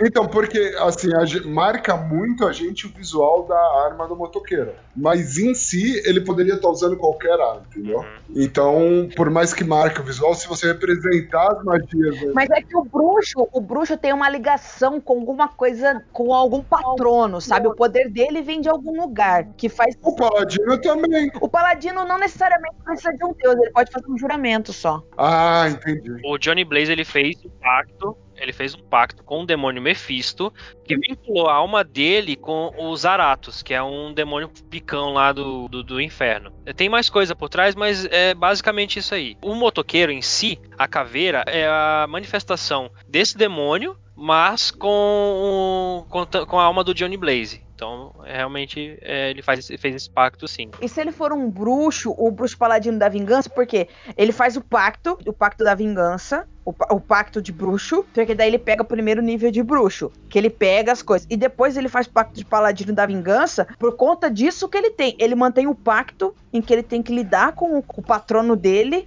Então, porque, assim, marca muito a gente o visual da arma do motoqueiro. Mas, em si, ele poderia estar usando qualquer arma, entendeu? Então, por mais que marque o visual, se você representar as magias... Mas é que o bruxo tem uma ligação com alguma coisa, com algum patrono, sabe? O poder dele vem de algum lugar, que faz... O paladino também. O paladino não necessariamente precisa de um deus, ele pode fazer um juramento só. Ah, entendi. O Johnny Blaze, ele fez o pacto, ele fez um pacto com o demônio Mefisto, que vinculou a alma dele com os Aratos, que é um demônio picão lá do inferno. Tem mais coisa por trás, mas é basicamente isso aí. O motoqueiro em si, a caveira, é a manifestação desse demônio, mas com a alma do Johnny Blaze. Então, realmente, ele fez esse pacto, sim. E se ele for um bruxo, o bruxo paladino da vingança, por quê? Ele faz o pacto da vingança, o pacto de bruxo, porque daí ele pega o primeiro nível de bruxo, que ele pega as coisas. E depois ele faz o pacto de paladino da vingança, por conta disso que ele tem. Ele mantém o pacto em que ele tem que lidar com o patrono dele.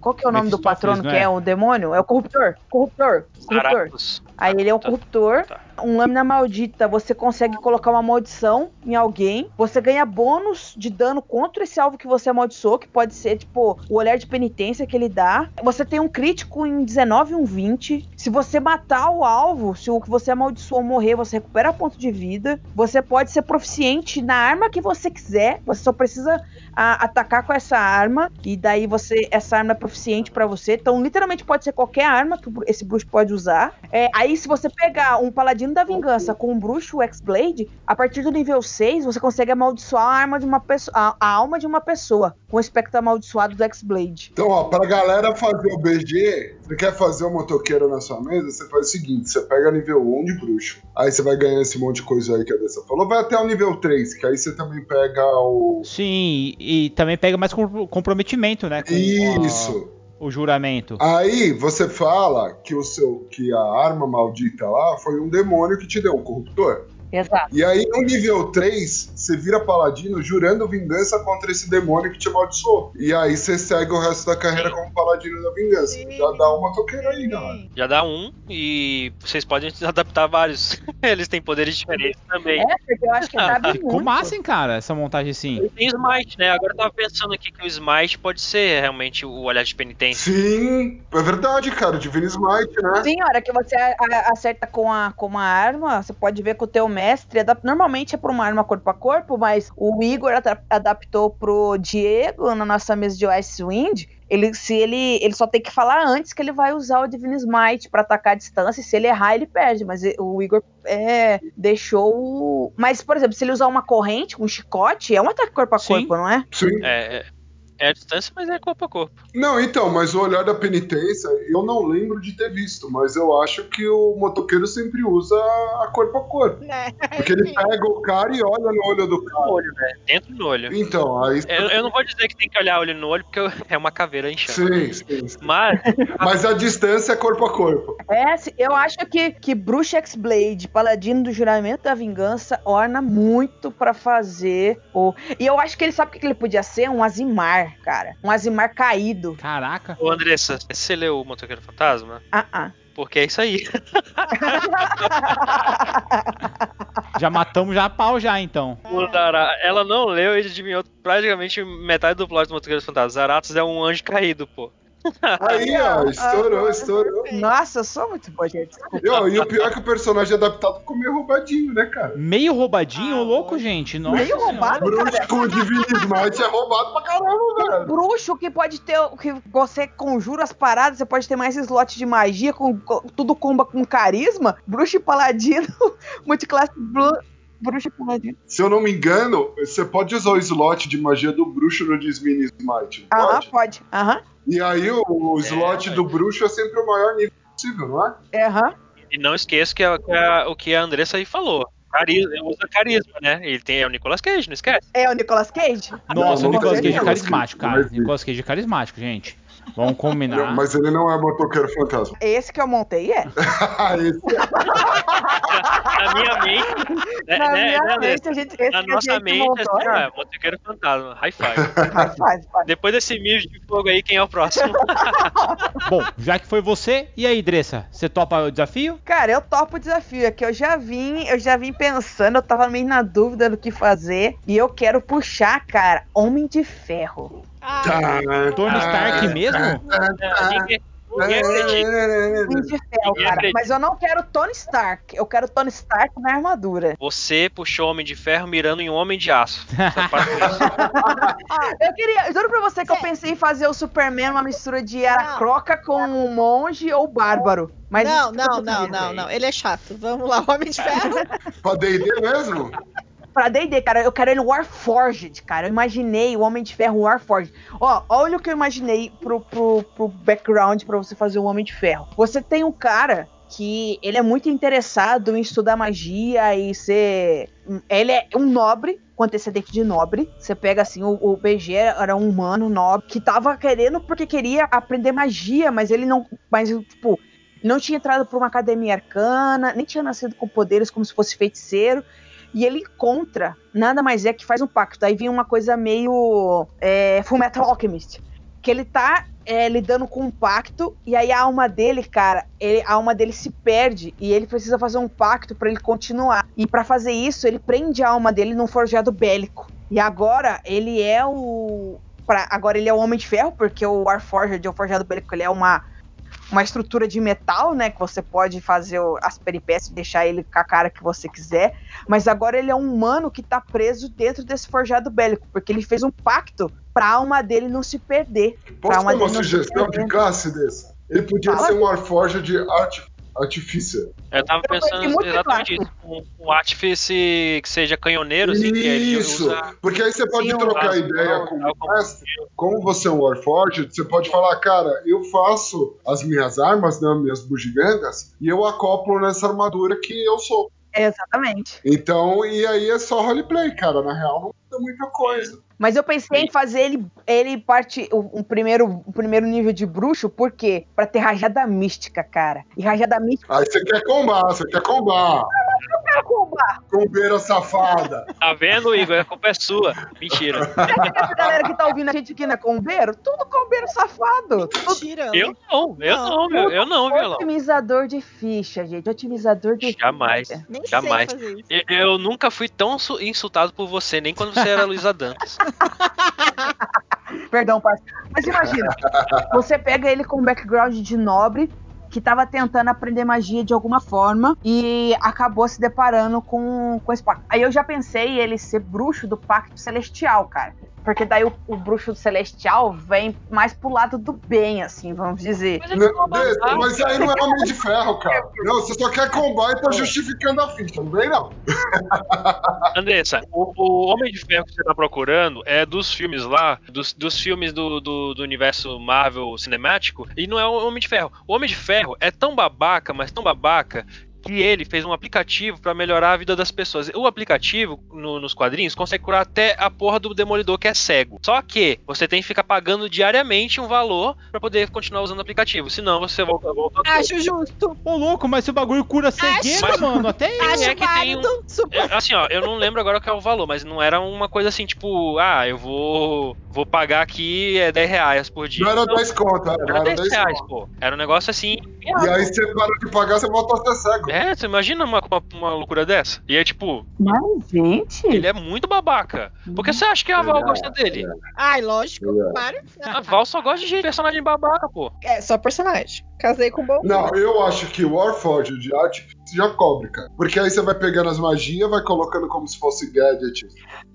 Qual que é o nome do patrono que é o demônio? É o corruptor. Aí ele é um corruptor. Um lâmina maldita, você consegue colocar uma maldição em alguém. Você ganha bônus de dano contra esse alvo que você amaldiçoou, que pode ser, tipo, o olhar de penitência que ele dá. Você tem um crítico em 19 e um 20. Se você matar o alvo, se o que você amaldiçoou morrer, você recupera ponto de vida. Você pode ser proficiente na arma que você quiser. Você só precisa atacar com essa arma. E daí essa arma é proficiente pra você. Então, literalmente, pode ser qualquer arma que esse bruxo pode usar. Aí, se você pegar um paladino da vingança com um bruxo, o X-Blade, a partir do nível 6, você consegue amaldiçoar a alma de uma pessoa com o espectro amaldiçoado do X-Blade. Então, pra galera fazer o BG, você quer fazer o motoqueiro na sua mesa, você faz o seguinte, você pega nível 1 de bruxo. Aí você vai ganhar esse monte de coisa aí que a Dessa falou. Vai até o nível 3, que aí você também pega o... Sim, e também pega mais comprometimento, né? Isso. O juramento. Aí você fala que a arma maldita lá foi um demônio que te deu, um corruptor. Exato. E aí no nível 3, você vira paladino jurando vingança contra esse demônio que te amaldiçoou. E aí você segue o resto da carreira como paladino da vingança. Sim. Já dá uma toqueira aí, galera. Já dá um, e vocês podem adaptar vários. Eles têm poderes diferentes também. Porque eu acho que cabe muito. Ficou massa, hein, cara, essa montagem assim. Tem Smite, né? Agora eu tava pensando aqui que o Smite pode ser realmente o olhar de penitência. Sim, é verdade, cara. O Divino Smite, né? Sim, a hora que você acerta com a arma, você pode ver que o teu mestre, normalmente é para uma arma corpo a corpo, mas o Igor adaptou pro Diego na nossa mesa de Icewind. Ele só tem que falar antes que ele vai usar o Divine Smite pra atacar a distância. E se ele errar, ele perde. Mas o Igor deixou... Mas, por exemplo, se ele usar uma corrente, um chicote, é um ataque corpo a corpo, não é? Sim. É a distância, mas é corpo a corpo. Não, então, mas o olhar da penitência, eu não lembro de ter visto, mas eu acho que o motoqueiro sempre usa a corpo a corpo. Porque ele pega o cara e olha no olho do cara. Dentro do olho. Então, aí... Eu não vou dizer que tem que olhar olho no olho, porque é uma caveira em chão. Sim. Mas a distância é corpo a corpo. Eu acho que Bruxa X-Blade, paladino do juramento da vingança, orna muito pra fazer o... E eu acho que ele sabe o que ele podia ser? Um Azimar. Cara, um Azimar caído. Caraca. Ô Andressa, você leu o Motoqueiro Fantasma? Porque é isso aí. Já matamos já a pau já, então. Ela não leu e adivinhou praticamente metade do plot do Motoqueiro Fantasma. Zaratos é um anjo caído, pô. Aí, ó, estourou. Nossa, eu sou muito boa, gente. E o pior é que o personagem adaptado ficou meio roubadinho, né, cara? Meio roubadinho? Louco, gente. Nossa, meio roubado, cara. Bruxo com o Divine Smite é roubado pra caramba, velho. Bruxo que pode ter... Que você conjura as paradas, você pode ter mais slots de magia, tudo comba com carisma. Bruxo e paladino, multiclasse... Bruxo paladino. Se eu não me engano, você pode usar o slot de magia do bruxo no Divine Smite. Pode. E aí o slot do bruxo é sempre o maior nível possível, não é? E não esqueça o que a Andressa aí falou. Usa carisma, né? Ele é o Nicolas Cage, não esquece? É o Nicolas Cage? Nossa, o Nicolas Cage é carismático, cara. Nicolas Cage é carismático, gente. Vamos combinar. Não, mas ele não é motoqueiro fantasma. Esse que eu montei é. minha mente. Na minha mente, a gente esse na nossa mente, assim, ah, motoqueiro fantasma. High five. Depois desse mijo de fogo aí, quem é o próximo? Bom, já que foi você, e aí, Dressa? Você topa o desafio? Cara, eu topo o desafio. É que eu já vim pensando, eu tava meio na dúvida do que fazer. E eu quero puxar, cara, Homem de Ferro. Tony Stark mesmo? Ninguém acredita, cara. Mas eu não quero Tony Stark. Eu quero Tony Stark na armadura. Você puxou Homem de Ferro mirando em um Homem de Aço. Juro pra você que eu pensei em fazer o Superman uma mistura de Aracroca com um monge ou bárbaro. Mas não. Ele é chato. Vamos lá, Homem de Ferro. Pra D&D mesmo? Pra D&D, cara, eu quero ele Warforged, cara. Eu imaginei o Homem de Ferro Warforged. Ó, olha o que eu imaginei pro background pra você fazer o Homem de Ferro. Você tem um cara que ele é muito interessado em estudar magia e ser... Ele é um nobre, com antecedente de nobre. Você pega assim, o BG era um humano nobre que tava querendo porque queria aprender magia, mas ele não... Mas, tipo... Não tinha entrado pra uma academia arcana, nem tinha nascido com poderes como se fosse feiticeiro. E ele encontra, nada mais é que faz um pacto. Aí vem uma coisa meio Full Metal Alchemist. Que ele tá lidando com um pacto, e aí a alma dele, cara, a alma dele se perde, e ele precisa fazer um pacto pra ele continuar. E pra fazer isso, ele prende a alma dele num forjado bélico. E agora ele é o Homem de Ferro, porque o Warforged, o forjado bélico, ele é uma estrutura de metal, né, que você pode fazer as peripécias e deixar ele com a cara que você quiser, mas agora ele é um humano que tá preso dentro desse forjado bélico, porque ele fez um pacto pra alma dele não se perder. Posso dar uma sugestão de classe dessa? Ele podia ser um Warforged de Artificer. Eu tava pensando exatamente isso, um Artificer que seja canhoneiro. Isso, assim, porque aí você pode trocar ideia com o mestre. Como você é um Warforged, você pode falar, cara, eu faço as minhas armas, né, minhas bugigangas, e eu acoplo nessa armadura que eu sou. Exatamente. Então, e aí é só roleplay, cara, na real não muda muita coisa. Mas eu pensei em fazer ele parte um primeiro nível de bruxo, por quê? Pra ter rajada mística, cara. E rajada mística... Aí você quer combar. Eu não quero combar. Combeira safada. Tá vendo, Igor? A culpa é sua. Mentira. Essa galera que tá ouvindo a gente aqui na combeiro, tudo combeiro safado. Mentira. Eu não, violão. Otimizador de ficha, gente. Jamais. Jamais. Eu nunca fui tão insultado por você, nem quando você era Luísa Dantas. Perdão, parceiro. Mas imagina, você pega ele com background de nobre que tava tentando aprender magia de alguma forma e acabou se deparando com esse pacto. Aí eu já pensei ele ser bruxo do pacto celestial, cara. Porque daí o bruxo celestial vem mais pro lado do bem, assim, vamos dizer. Mas aí não é Homem de Ferro, cara. Não, você só quer combar e tá justificando a ficha, não vem não. Andressa, o Homem de Ferro que você tá procurando é dos filmes lá, dos filmes do universo Marvel cinemático, e não é o Homem de Ferro. O Homem de Ferro é tão babaca, mas tão babaca, que ele fez um aplicativo pra melhorar a vida das pessoas. O aplicativo, nos quadrinhos, consegue curar até a porra do Demolidor, que é cego. Só que você tem que ficar pagando diariamente um valor pra poder continuar usando o aplicativo. Senão você volta... Acho justo. Ô, louco, mas se o bagulho cura cegueira, mano, até isso. Acho é que válido. Assim, ó, eu não lembro agora qual é o valor, mas não era uma coisa assim, tipo, eu vou pagar aqui R$10 por dia. Não era 10 conto. Era 10 reais, pô. Era um negócio assim... E aí você para de pagar, você volta até cego. Você imagina uma loucura dessa? E é tipo... Mas, gente... Ele é muito babaca. Porque você acha que a Val gosta dele? Ai, lógico, claro. A Val só gosta de personagem babaca, pô. É, só personagem. Casei com o bom. Não, eu acho que o Warforged de arte já cobre, cara. Porque aí você vai pegando as magias, vai colocando como se fosse gadget.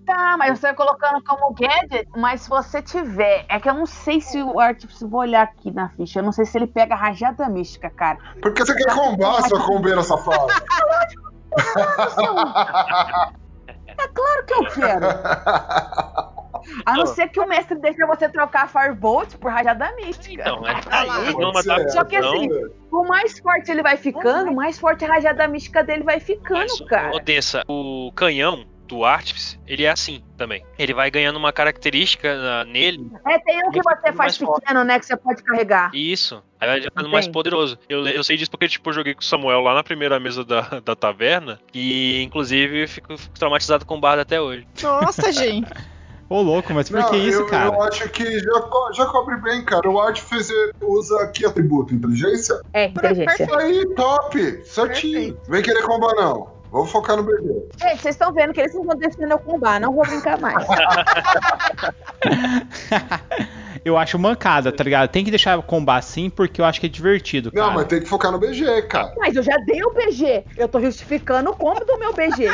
Tá, mas você vai colocando como gadget, mas se você tiver... É que eu não sei se o Artifice... Vou olhar aqui na ficha. Eu não sei se ele pega rajada mística, cara. Porque você quer combar sua combeira safada. É claro que eu quero. A não ser que o mestre deixe você trocar Firebolt por rajada mística. Então, só que assim, o mais forte ele vai ficando, mais forte a rajada mística dele vai ficando, cara. Odessa, o canhão do Artífice, ele é assim também. Ele vai ganhando uma característica nele. É, tem um que você faz pequeno, né, que você pode carregar. Isso. Aí vai ficando mais poderoso. Eu sei disso porque, tipo, eu joguei com o Samuel lá na primeira mesa da taverna e, inclusive, fico traumatizado com o bardo até hoje. Nossa, gente. Ô, louco, mas por que isso, cara? Eu acho que já cobre bem, cara. O Artífice usa que atributo? Inteligência? É, inteligência. Aí, top. Certinho. Vem querer combar, não. Vamos focar no bebê. Gente, vocês estão vendo que eles não vão descendo eu combar, não vou brincar mais. Eu acho mancada, tá ligado? Tem que deixar o combar sim, porque eu acho que é divertido, cara. Não, mas tem que focar no BG, cara. Mas eu já dei o BG. Eu tô justificando o combo do meu BG.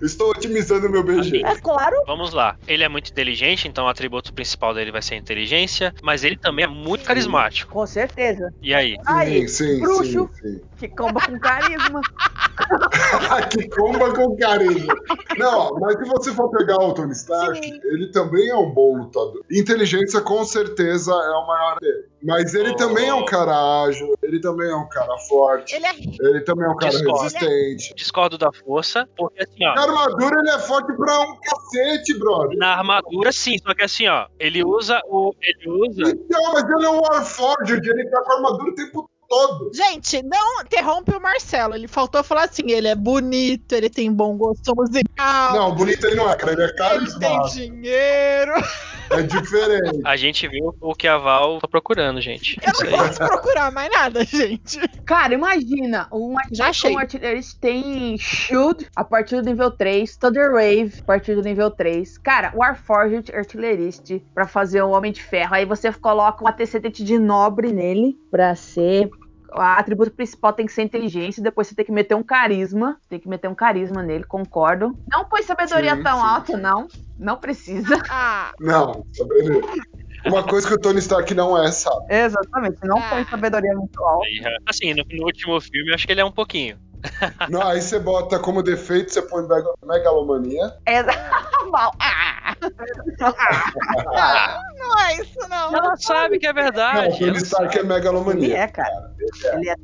Estou otimizando o meu BG. É claro. Vamos lá. Ele é muito inteligente, então o atributo principal dele vai ser a inteligência, mas ele também é muito carismático. Com certeza. E aí? Sim, bruxo, sim. Que comba com carisma. Que comba com carisma. Não, mas se você for pegar o Tony Stark, ele também é um bom lutador. Inteligência, com certeza, é o maior dele. Mas ele também é um cara ágil, ele também é um cara forte, ele também é um cara resistente. Discordo da força, porque assim, ó... Na armadura ele é forte pra um cacete, brother. Na armadura sim, só que assim, ó, ele usa... Então, mas ele é um Warforged, ele tá com a armadura o tempo todo. Gente, não interrompe o Marcelo. Ele faltou falar assim, ele é bonito, ele tem bom gosto musical. Não, bonito ele não é, cara, ele é carismático. Ele tem dinheiro. É diferente. A gente viu o que a Val tá procurando, gente. Eu não posso procurar mais nada, gente. Cara, imagina, um artilheiro tem Shield a partir do nível 3, Thunder Wave a partir do nível 3. Cara, Warforged Artillerist pra fazer um Homem de Ferro. Aí você coloca um antecedente de nobre nele pra ser... O atributo principal tem que ser inteligência, depois você tem que meter um carisma. Tem que meter um carisma nele, concordo. Não põe sabedoria tão alta, não. Não precisa. Não, sabedoria. Uma coisa que o Tony Stark não é, sabe? Exatamente, não põe sabedoria muito alta. Assim, no último filme, eu acho que ele é um pouquinho. Não, aí você bota como defeito, você põe megalomania. Não é isso, não. Ela sabe que é verdade. Não, o Stark é megalomania. Ele é, cara. Ele é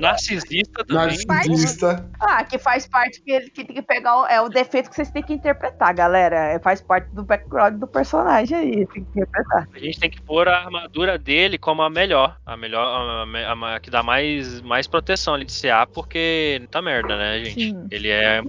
narcisista também. Narcisista. Que faz parte que tem que pegar o defeito que vocês têm que interpretar, galera. Faz parte do background do personagem aí. Tem que interpretar. A gente tem que pôr a armadura dele como a melhor. A que dá mais proteção ali de CA, porque tá merda, né, gente? Sim. Ele é...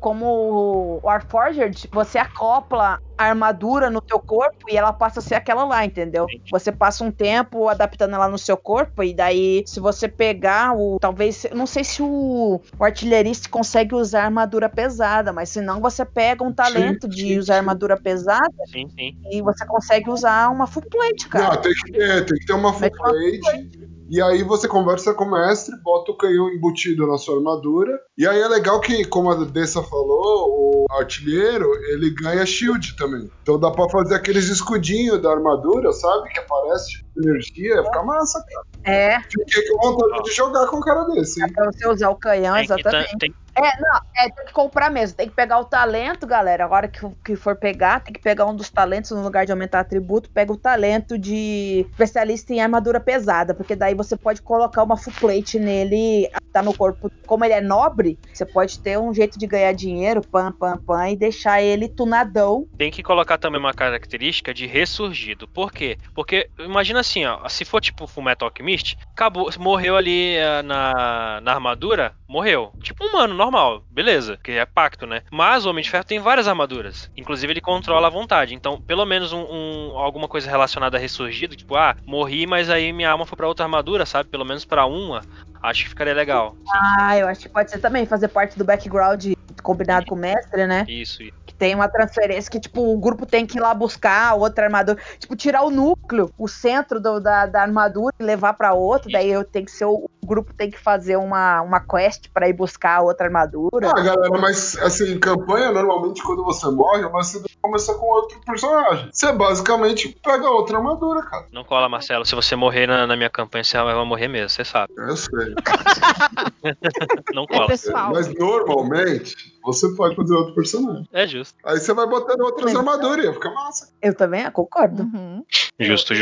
Como o Warforged, você acopla a armadura no teu corpo e ela passa a ser aquela lá, entendeu? Sim. Você passa um tempo adaptando ela no seu corpo e daí, se você pegar talvez, não sei se o artilheirista consegue usar armadura pesada, mas se não, você pega um talento de usar armadura pesada e você consegue usar uma full plate, cara. Não, tem que ter uma full plate. E aí você conversa com o mestre, bota o canhão embutido na sua armadura. E aí é legal que, como a Andressa falou, o artilheiro, ele ganha shield também. Então dá pra fazer aqueles escudinhos da armadura, sabe? Que aparece energia, fica massa, cara. Fiquei com vontade de jogar com um cara desse, hein? É pra você usar o canhão, exatamente. Tem que comprar mesmo, tem que pegar o talento, galera. Agora que for pegar, tem que pegar um dos talentos no lugar de aumentar atributo, pega o talento de especialista em armadura pesada, porque daí você pode colocar uma full plate nele, tá no corpo. Como ele é nobre, você pode ter um jeito de ganhar dinheiro, e deixar ele tunadão. Tem que colocar também uma característica de ressurgido. Por quê? Porque, imagina assim, ó, se for tipo Full Metal Alchemist, acabou, morreu ali na armadura, morreu. Tipo um humano, normal, beleza, que é pacto, né? Mas o Homem de Ferro tem várias armaduras. Inclusive ele controla à vontade. Então, pelo menos alguma coisa relacionada a ressurgido, tipo, morri, mas aí minha alma foi pra outra armadura, sabe? Pelo menos pra uma, acho que ficaria legal. Sim. Eu acho que pode ser também fazer parte do background combinado com o mestre, né? Isso. Que tem uma transferência que, tipo, o grupo tem que ir lá buscar outra armadura. Tipo, tirar o núcleo, o centro da armadura e levar pra outra. Daí o grupo tem que fazer uma quest pra ir buscar a outra armadura. Galera, mas assim, em campanha, normalmente quando você morre, você começa com outro personagem. Você basicamente pega outra armadura, cara. Não cola, Marcelo. Se você morrer na minha campanha, você vai morrer mesmo, você sabe. Eu sei. Não cola. Pessoal. Mas normalmente... Você pode fazer outro personagem. É justo. Aí você vai botando outras armaduras, fica massa. Eu também concordo. Uhum. Justo.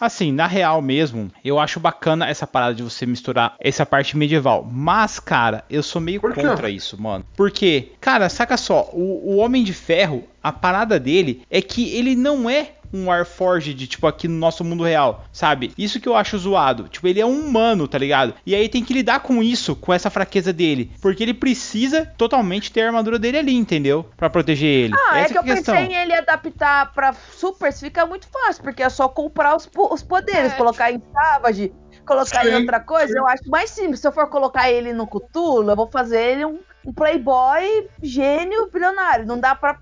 Assim, na real mesmo, eu acho bacana essa parada de você misturar essa parte medieval. Mas, cara, eu sou meio contra isso, mano. Porque, cara, saca só, o Homem de Ferro, a parada dele é que ele não é um Warforged, tipo, aqui no nosso mundo real, sabe? Isso que eu acho zoado. Tipo, ele é um humano, tá ligado? E aí tem que lidar com isso, com essa fraqueza dele. Porque ele precisa totalmente ter a armadura dele ali, entendeu? Pra proteger ele. Ah, essa é que eu pensei em ele adaptar pra supers, fica muito fácil, porque é só comprar os poderes, colocar em Savage, colocar em outra coisa, eu acho mais simples. Se eu for colocar ele no Cthulhu, eu vou fazer ele um playboy gênio bilionário. Não dá pra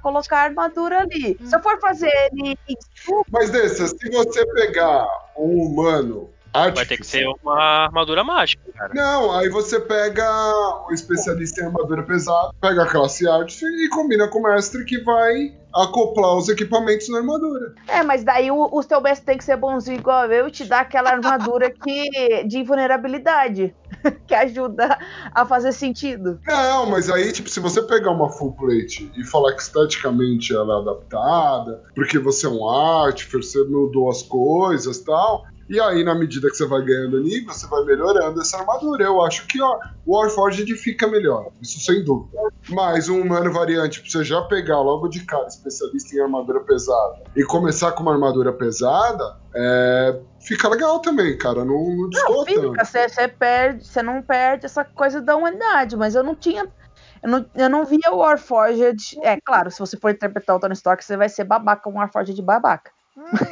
colocar armadura ali. Se eu for fazer ele... Mas, Dessa, se você pegar um humano... Vai ter que ser uma armadura mágica, cara. Não, aí você pega um especialista em armadura pesada, pega a classe arte e combina com o mestre que vai acoplar os equipamentos na armadura. É, mas daí o seu mestre tem que ser bonzinho igual eu e te dar aquela armadura que, de invulnerabilidade, que ajuda a fazer sentido. Não, mas aí, tipo, se você pegar uma full plate e falar que esteticamente ela é adaptada, porque você é um artifer, você mudou as coisas e tal... E aí, na medida que você vai ganhando ali, você vai melhorando essa armadura. Eu acho que ó, o Warforged fica melhor, isso sem dúvida. Mas um humano variante, pra você já pegar logo de cara especialista em armadura pesada e começar com uma armadura pesada, fica legal também, cara. Não desconta. Você não perde essa coisa da humanidade, mas eu não tinha... Eu não via o Warforged... É, claro, se você for interpretar o Tony Stark, você vai ser babaca, um Warforged babaca.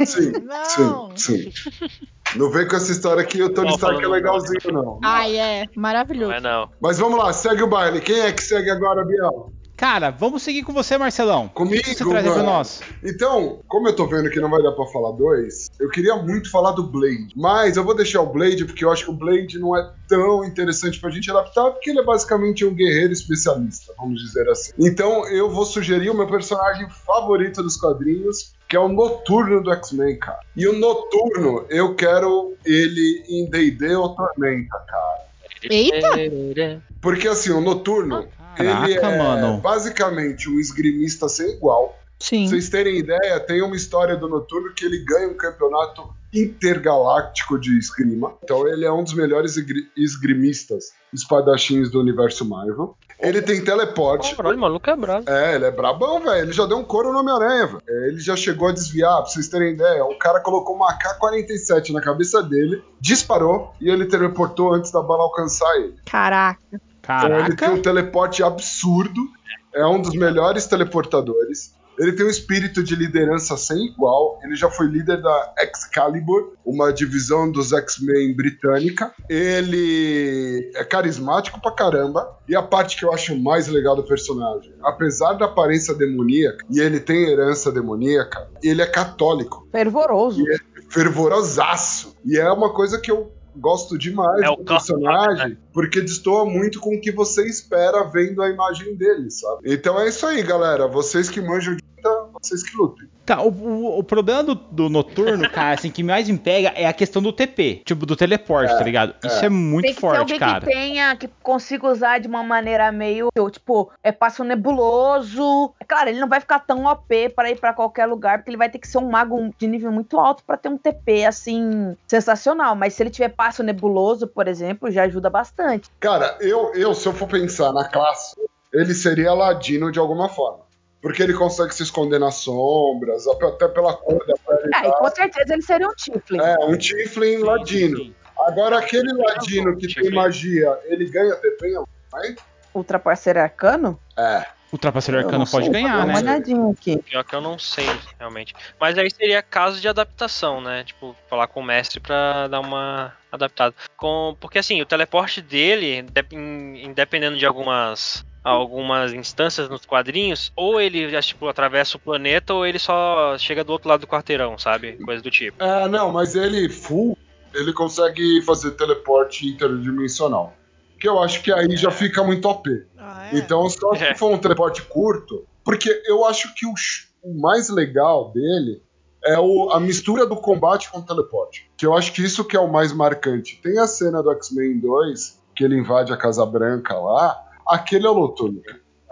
Sim. Não vem com essa história que o Tony Stark é legalzinho, não. Ai, é. Maravilhoso. Não é, não. Mas vamos lá, segue o baile. Quem é que segue agora, Biel? Cara, vamos seguir com você, Marcelão. Comigo, o que você traz pra nós? Então, como eu tô vendo que não vai dar pra falar dois, eu queria muito falar do Blade. Mas eu vou deixar o Blade, porque eu acho que o Blade não é tão interessante pra gente adaptar, porque ele é basicamente um guerreiro especialista, vamos dizer assim. Então, eu vou sugerir o meu personagem favorito dos quadrinhos, que é o Noturno do X-Men, cara. E o Noturno, eu quero ele em D&D ou Tormenta, cara. Eita! Porque assim, o Noturno... Caraca, ele é basicamente um esgrimista sem igual. Sim. Pra vocês terem ideia, tem uma história do Noturno que ele ganha um campeonato intergaláctico de esgrima. Então ele é um dos melhores esgrimistas espadachins do universo Marvel. Ele tem teleporte. Caralho, o maluco é brabo. É, ele é brabão, velho. Ele já deu um couro no Homem-Aranha, velho. Ele já chegou a desviar, pra vocês terem ideia. O cara colocou uma AK-47 na cabeça dele, disparou e ele teleportou antes da bala alcançar ele. Caraca. Então, ele tem um teleporte absurdo, é um dos melhores teleportadores. Ele tem um espírito de liderança sem igual. Ele já foi líder da Excalibur, uma divisão dos X-Men britânica. Ele é carismático pra caramba. E a parte que eu acho mais legal do personagem, apesar da aparência demoníaca, e ele tem herança demoníaca, ele é católico. Fervoroso. E é fervorosaço. E é uma coisa que eu gosto demais do personagem, porque destoa muito com o que você espera vendo a imagem dele, sabe? Então é isso aí, galera. Vocês que manjam, vocês que lutem. Tá, o problema do Noturno, cara, assim, que mais me pega é a questão do TP, tipo, do teleporte, tá ligado? Isso é muito forte, cara. Tem que ser alguém que tenha, que consiga usar de uma maneira meio, tipo, passo nebuloso. Claro, ele não vai ficar tão OP pra ir pra qualquer lugar, porque ele vai ter que ser um mago de nível muito alto pra ter um TP, assim, sensacional. Mas se ele tiver passo nebuloso, por exemplo, já ajuda bastante. Cara, eu se eu for pensar na classe, ele seria ladino de alguma forma. Porque ele consegue se esconder nas sombras, até pela cor da pele. E com certeza ele seria um tiefling. É, um tiefling ladino. Agora, aquele ladino que tem magia, ele ganha TP em algum momento? O trapaceiro arcano? É. O trapaceiro arcano pode ganhar, né? Pior que eu não sei, realmente. Mas aí seria caso de adaptação, né? Tipo, falar com o mestre pra dar uma... adaptada. Porque assim, o teleporte dele, dependendo de algumas instâncias nos quadrinhos, ou ele tipo, atravessa o planeta, ou ele só chega do outro lado do quarteirão, sabe? Coisa do tipo. É, não, mas ele full, ele consegue fazer teleporte interdimensional, que eu acho que aí já fica muito OP. Então, só se for um teleporte curto, porque eu acho que o mais legal dele é a mistura do combate com o teleporte, que eu acho que isso que é o mais marcante. Tem a cena do X-Men 2, que ele invade a Casa Branca lá. Aquele é o Noturno.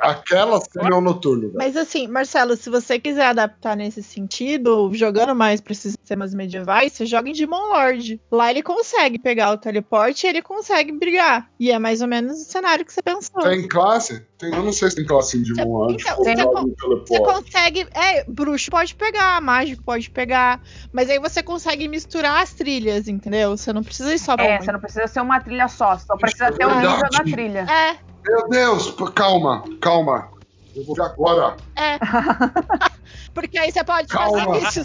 Aquela cena é o noturno. Velho. Mas assim, Marcelo, se você quiser adaptar nesse sentido, jogando mais para esses sistemas medievais, você joga em Demon Lord. Lá ele consegue pegar o teleporte e ele consegue brigar. E é mais ou menos o cenário que você pensou. Tem classe? Tem, eu não sei se tem classe em Demon Lord. Então, você consegue... É, bruxo pode pegar, mágico pode pegar. Mas aí você consegue misturar as trilhas, entendeu? Você não precisa ir só pra você não precisa ser uma trilha só. Só precisa ter um nível na trilha. É. Meu Deus, calma. Eu vou agora. É. Porque aí você pode fazer isso.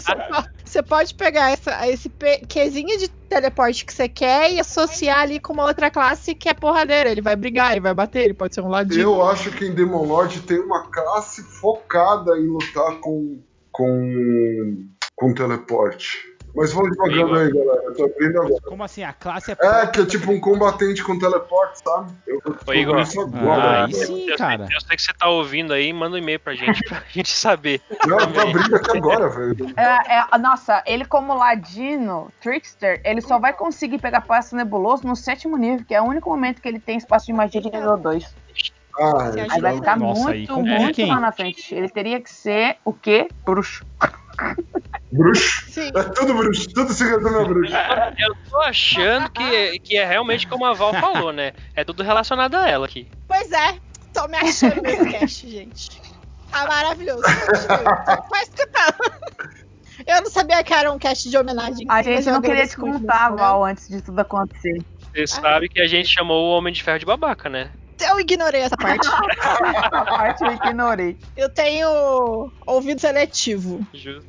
Você pode pegar esse quezinho de teleporte que você quer e associar ali com uma outra classe que é porradeira. Ele vai brigar, ele vai bater, ele pode ser um ladinho. Eu acho que em Demon Lord tem uma classe focada em lutar com teleporte. Mas vamos jogando aí, galera. Eu tô abrindo agora. Como assim? A classe é... É, que é tipo um combatente com teleporte, sabe? Eu tô isso agora. Aí sim, cara. Eu sei que você tá ouvindo aí, manda um e-mail pra gente saber. Não, eu tô abrindo aqui agora, velho. Nossa, ele como ladino, trickster, ele só vai conseguir pegar passo nebuloso no 7º nível, que é o único momento que ele tem espaço de magia de nível 2. Ah, aí vai ficar muito lá na frente. Ele teria que ser o quê? Bruxo? Sim. É tudo bruxo, tudo se resume a bruxo. Eu tô achando que é realmente como a Val falou, né? É tudo relacionado a ela aqui. Pois é, tô me achando nesse cast, gente. Tá maravilhoso. Faz que tá. Eu não sabia que era um cast de homenagem. A gente não queria te contar, a Val, antes de tudo acontecer. Você sabe que a gente chamou o Homem de Ferro de babaca, né? Eu ignorei essa parte. Essa parte eu ignorei. Eu tenho ouvido seletivo. Justo.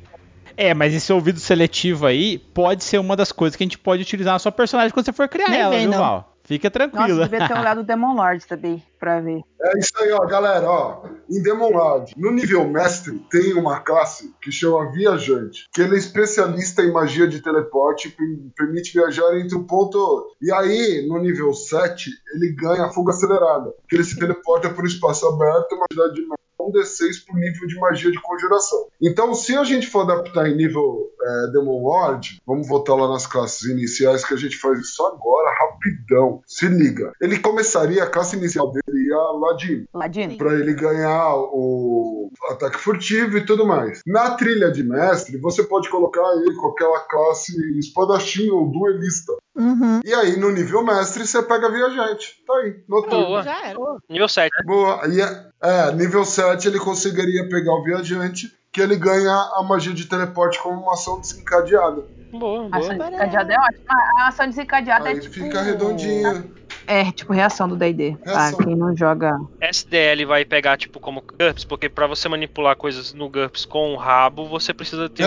É, mas esse ouvido seletivo aí pode ser uma das coisas que a gente pode utilizar na sua personagem quando você for criar ela, viu, Val? Fica tranquila. Nossa, devia ter olhado o Demon Lord também, pra ver. É isso aí, ó, galera, ó. Em Demon Lord, no nível mestre, tem uma classe que chama Viajante, que ele é especialista em magia de teleporte e permite viajar entre um ponto e outro. E aí, no nível 7, ele ganha fuga acelerada, que ele se teleporta por um espaço aberto, uma cidade de um D6 pro nível de magia de conjuração. Então, se a gente for adaptar em nível Demon Lord, vamos voltar lá nas classes iniciais, que a gente faz isso agora, rapidão. Se liga. Ele começaria, a classe inicial dele ia Ladino. Pra ele ganhar o ataque furtivo e tudo mais. Na trilha de mestre, você pode colocar ele com aquela classe espadachim ou duelista. Uhum. E aí, no nível mestre, você pega viajante. Tá aí, noturno. Boa. Já era. Nível 7. Boa. E nível 7 ele conseguiria pegar o viajante, que ele ganha a magia de teleporte como uma ação desencadeada. Boa. A ação desencadeada é ótima. A ação desencadeada aí é tipo... fica redondinha. É, tipo, reação do D&D, tá? Quem não joga... SDL vai pegar, tipo, como GURPS, porque pra você manipular coisas no GURPS com o rabo, você precisa ter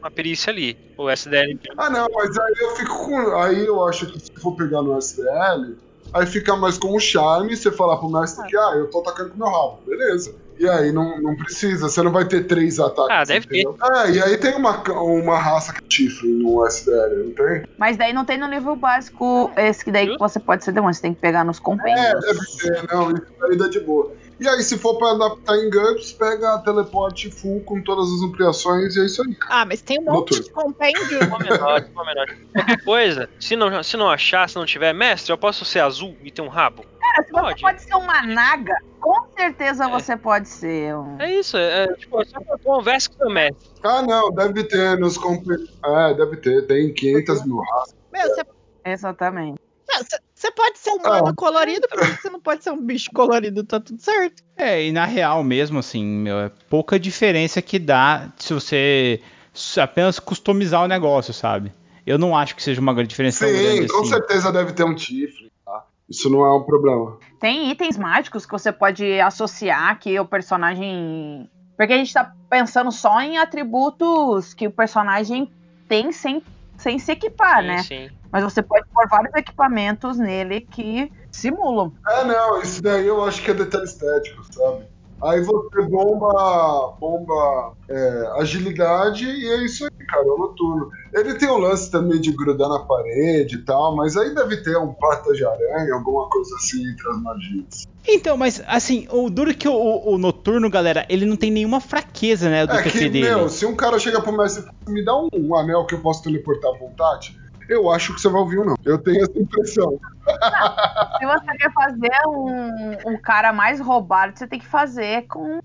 uma perícia ali. O SDL... Ah, não, mas aí eu fico com... Aí eu acho que se for pegar no SDL, aí fica mais com o charme, você falar pro mestre que, eu tô atacando com o meu rabo, beleza. E aí não precisa, você não vai ter 3 ataques. Ah, deve ter. E aí tem uma raça que chifre no SDL, não tem? Mas daí não tem no nível básico esse que daí que você pode ser demônio, você tem que pegar nos compêndios. É, deve ser, não, isso daí dá de boa. E aí, se for pra adaptar em GURPS, pega teleporte full com todas as ampliações e é isso aí. Ah, mas tem um monte de compêndio. Qualquer coisa, se não achar, se não tiver, mestre, eu posso ser azul e ter um rabo? Cara, se você pode ser uma naga, com certeza você pode ser um... É isso, tipo, só conversa com o mestre. Ah, não, deve ter nos compêndios. É, deve ter, tem 500 mil raças. Meu, você... Exatamente. Você pode ser um humano colorido, porque você não pode ser um bicho colorido, tá tudo certo. É, e na real mesmo, assim, meu, é pouca diferença que dá se você apenas customizar o negócio, sabe? Eu não acho que seja uma grande diferença. Sim, tão grande com certeza deve ter um chifre, tá? Isso não é um problema. Tem itens mágicos que você pode associar que o personagem... Porque a gente tá pensando só em atributos que o personagem tem sem se equipar, né? Sim. Mas você pode pôr vários equipamentos nele que simulam. É, não, isso daí eu acho que é detalhe estético, sabe? Aí você bomba agilidade e é isso aí, cara, é noturno. Ele tem um lance também de grudar na parede e tal, mas aí deve ter um pata de aranha, alguma coisa assim entre as magias. Então, mas assim, o duro que o noturno, galera, ele não tem nenhuma fraqueza, né, do PC dele. Se um cara chega pro mestre e me dá um anel que eu posso teleportar à vontade... eu acho que você vai ouvir um não. Eu tenho essa impressão. Não, se você quer fazer um cara mais roubado, você tem que fazer com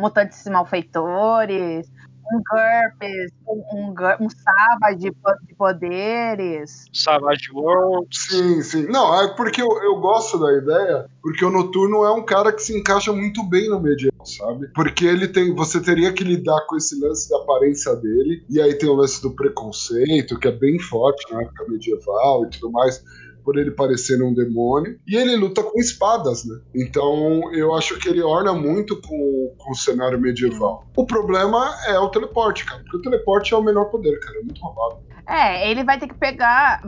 mutantes malfeitores, um GURPS, um Savage de poderes. Savage Worlds. Sim, sim. Não, é porque eu gosto da ideia, porque o Noturno é um cara que se encaixa muito bem no medieval, sabe? Porque ele tem, você teria que lidar com esse lance da aparência dele, e aí tem o lance do preconceito, que é bem forte na época medieval e tudo mais, por ele parecer um demônio, e ele luta com espadas, né? Então eu acho que ele orna muito com o cenário medieval. O problema é o teleporte, cara, porque o teleporte é o melhor poder, cara, é muito roubado. É, ele vai ter que pegar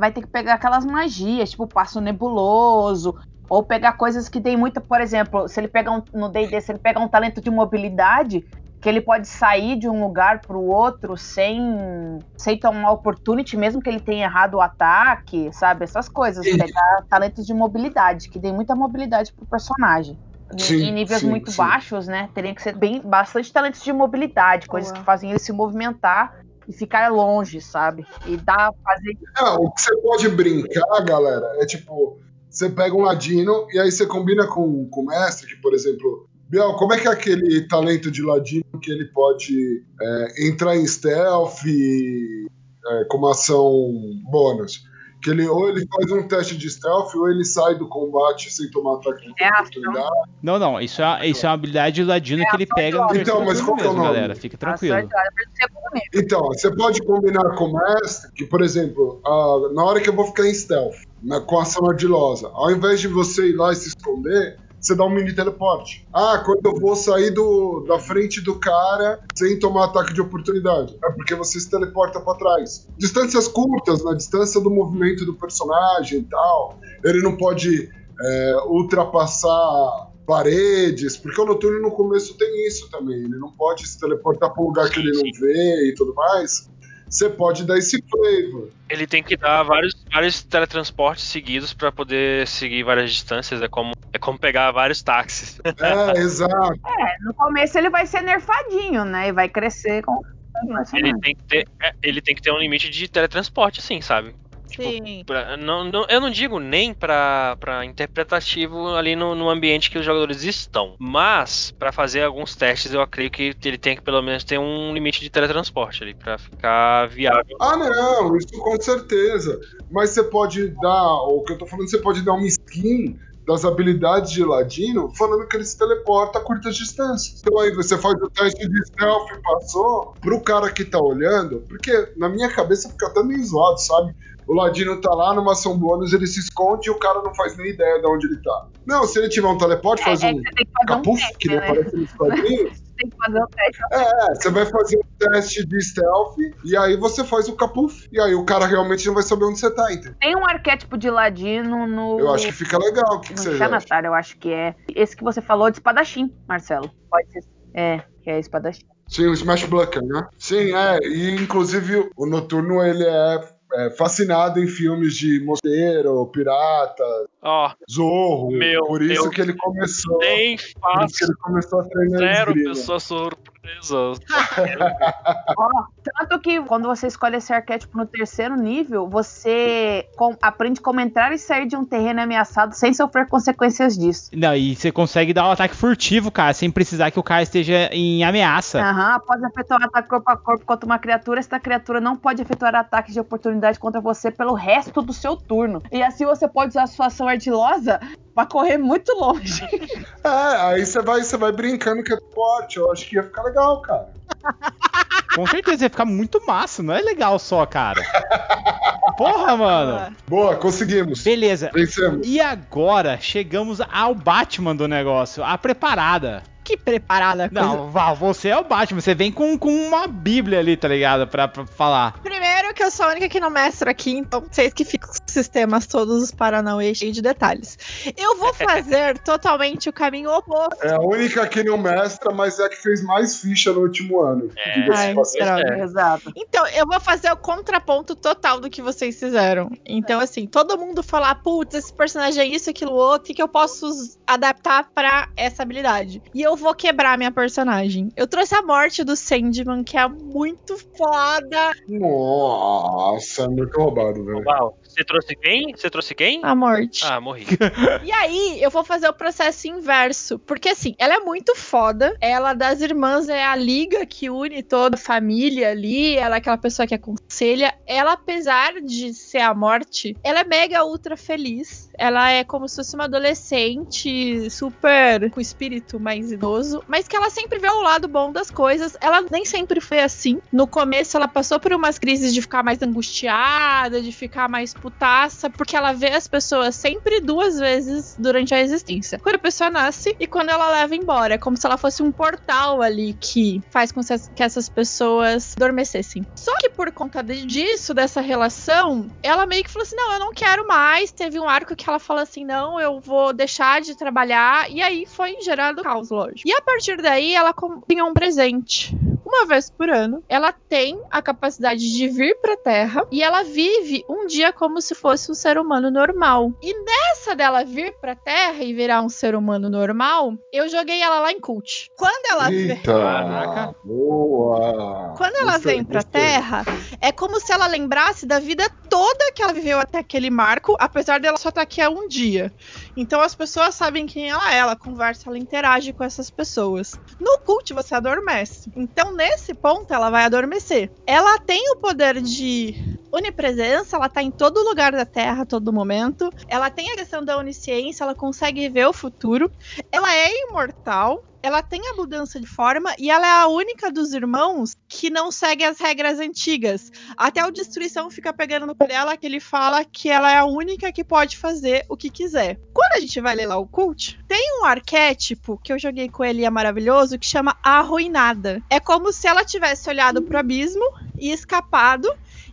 aquelas magias, tipo passo nebuloso, ou pegar coisas que tem muita, por exemplo, se ele pegar no D&D, se ele pegar um talento de mobilidade, que ele pode sair de um lugar pro outro sem tomar opportunity, mesmo que ele tenha errado o ataque, sabe? Essas coisas, sim. Pegar talentos de mobilidade, que dê muita mobilidade pro personagem. Sim, em níveis muito baixos, né? Teria que ser bastante talentos de mobilidade, coisas que fazem ele se movimentar e ficar longe, sabe? E dá fazer... o que você pode brincar, galera, é tipo, você pega um ladino e aí você combina com o mestre, que, por exemplo... Biel, como é que é aquele talento de ladino que ele pode entrar em stealth com uma ação bônus? Que ele, ou ele faz um teste de stealth, ou ele sai do combate sem tomar ataque de oportunidade. Não, isso é uma habilidade de ladino que ele pega no então, mas como mesmo, é o nome? Galera, fica tranquilo. Então, você pode combinar com o mestre que, por exemplo, na hora que eu vou ficar em stealth, com ação ardilosa, ao invés de você ir lá e se esconder, você dá um mini teleporte. Quando eu vou sair da frente do cara sem tomar ataque de oportunidade. É porque você se teleporta pra trás. Distâncias curtas, na distância do movimento do personagem e tal. Ele não pode ultrapassar paredes, porque o Noturno no começo tem isso também. Ele não pode se teleportar pra um lugar que ele não vê e tudo mais. Você pode dar esse flavor. Ele tem que dar vários teletransportes seguidos para poder seguir várias distâncias. É como pegar vários táxis. É, exato. No começo ele vai ser nerfadinho, né? E vai crescer com... Ele tem que ter um limite de teletransporte, assim, sabe? Sim. Tipo, eu não digo nem pra interpretativo ali no ambiente que os jogadores estão, mas pra fazer alguns testes eu acredito que ele tem que pelo menos ter um limite de teletransporte ali pra ficar viável. Não, isso com certeza. Mas você pode dar, o que eu tô falando, você pode dar uma skin das habilidades de ladino, falando que ele se teleporta a curtas distâncias. Então aí você faz o teste de stealth e passou pro cara que tá olhando, porque na minha cabeça fica até meio zoado, sabe? O ladino tá lá numa ação bônus, ele se esconde e o cara não faz nem ideia de onde ele tá. Não, se ele tiver um teleporte, faz um capuf, que nem aparece nos quadrinhos. Tem que fazer um teste. Você vai fazer um teste de stealth e aí você faz o capuf. E aí o cara realmente não vai saber onde você tá, entendeu? Tem um arquétipo de ladino no... Eu acho que fica legal, o que você acha? Eu acho que é esse que você falou de espadachim, Marcelo. Pode ser. Que é espadachim. Sim, o Smash Blocker, né? Sim, e inclusive o Noturno, ele é fascinado em filmes de mosteiro, pirata, Zorro. Por isso que ele começou. Nem fácil. Ele começou a treinar. Zero pessoa surpresa. Tanto que quando você escolhe esse arquétipo no terceiro nível, você aprende como entrar e sair de um terreno ameaçado sem sofrer consequências disso. Não, e você consegue dar um ataque furtivo, cara, sem precisar que o cara esteja em ameaça. Pode efetuar um ataque corpo a corpo contra uma criatura. Esta criatura não pode efetuar ataques de oportunidade contra você pelo resto do seu turno. E assim você pode usar a sua ação ardilosa pra correr muito longe. Aí você vai brincando que é forte. Eu acho que ia ficar legal, cara. Com certeza ia ficar muito massa. Não é legal só, cara. Porra, mano. Boa, conseguimos. Beleza. Vencemos. E agora chegamos ao Batman do negócio. A preparada. Que preparada? Não, Val, você é o Batman. Você vem com uma bíblia ali, tá ligado? Pra falar. Primeiro que eu sou a única que não mestra aqui, então vocês que ficam sistemas todos os paranauê cheios de detalhes. Eu vou fazer totalmente o caminho oposto. É a única que não mestra, mas é a que fez mais ficha no último ano. Exato. Então, eu vou fazer o contraponto total do que vocês fizeram. Então, assim, todo mundo falar, putz, esse personagem é isso, aquilo, outro, o que eu posso adaptar pra essa habilidade? E eu vou quebrar minha personagem. Eu trouxe a morte do Sandman, que é muito foda. Nossa, muito roubado, velho. Uau. Você trouxe quem? A morte. Ah, morri. E aí, eu vou fazer o processo inverso. Porque, assim, ela é muito foda. Ela, das irmãs, é a liga que une toda a família ali. Ela é aquela pessoa que aconselha. Ela, apesar de ser a morte, ela é mega ultra feliz. Ela é como se fosse uma adolescente super com espírito mais idoso. Mas que ela sempre vê o lado bom das coisas. Ela nem sempre foi assim. No começo, ela passou por umas crises de ficar mais angustiada, de ficar mais putaça, porque ela vê as pessoas sempre duas vezes durante a existência. Quando a pessoa nasce e quando ela leva embora. É como se ela fosse um portal ali que faz com que essas pessoas adormecessem. Só que por conta disso, dessa relação, ela meio que falou assim, não, eu não quero mais. Teve um arco que ela falou assim, não, eu vou deixar de trabalhar. E aí foi gerado caos, lógico. E a partir daí, ela tinha um presente. Uma vez por ano, ela tem a capacidade de vir pra Terra e ela vive um dia como se fosse um ser humano normal. E nessa dela vir pra Terra e virar um ser humano normal, eu joguei ela lá em Cult. Quando ela vem pra Terra, é como se ela lembrasse da vida toda que ela viveu até aquele marco, apesar dela só estar aqui há um dia. Então as pessoas sabem quem ela é, ela conversa, ela interage com essas pessoas. No Cult você adormece. Então nesse ponto ela vai adormecer. Ela tem o poder de onipresença, ela tá em todo lugar da Terra a todo momento. Ela tem a questão da onisciência, ela consegue ver o futuro. Ela é imortal. Ela tem a mudança de forma e ela é a única dos irmãos que não segue as regras antigas. Até o Destruição fica pegando no pé dela que ele fala que ela é a única que pode fazer o que quiser. Quando a gente vai ler lá o Cult, tem um arquétipo que eu joguei com ele e é maravilhoso, que chama Arruinada. É como se ela tivesse olhado pro abismo e escapado.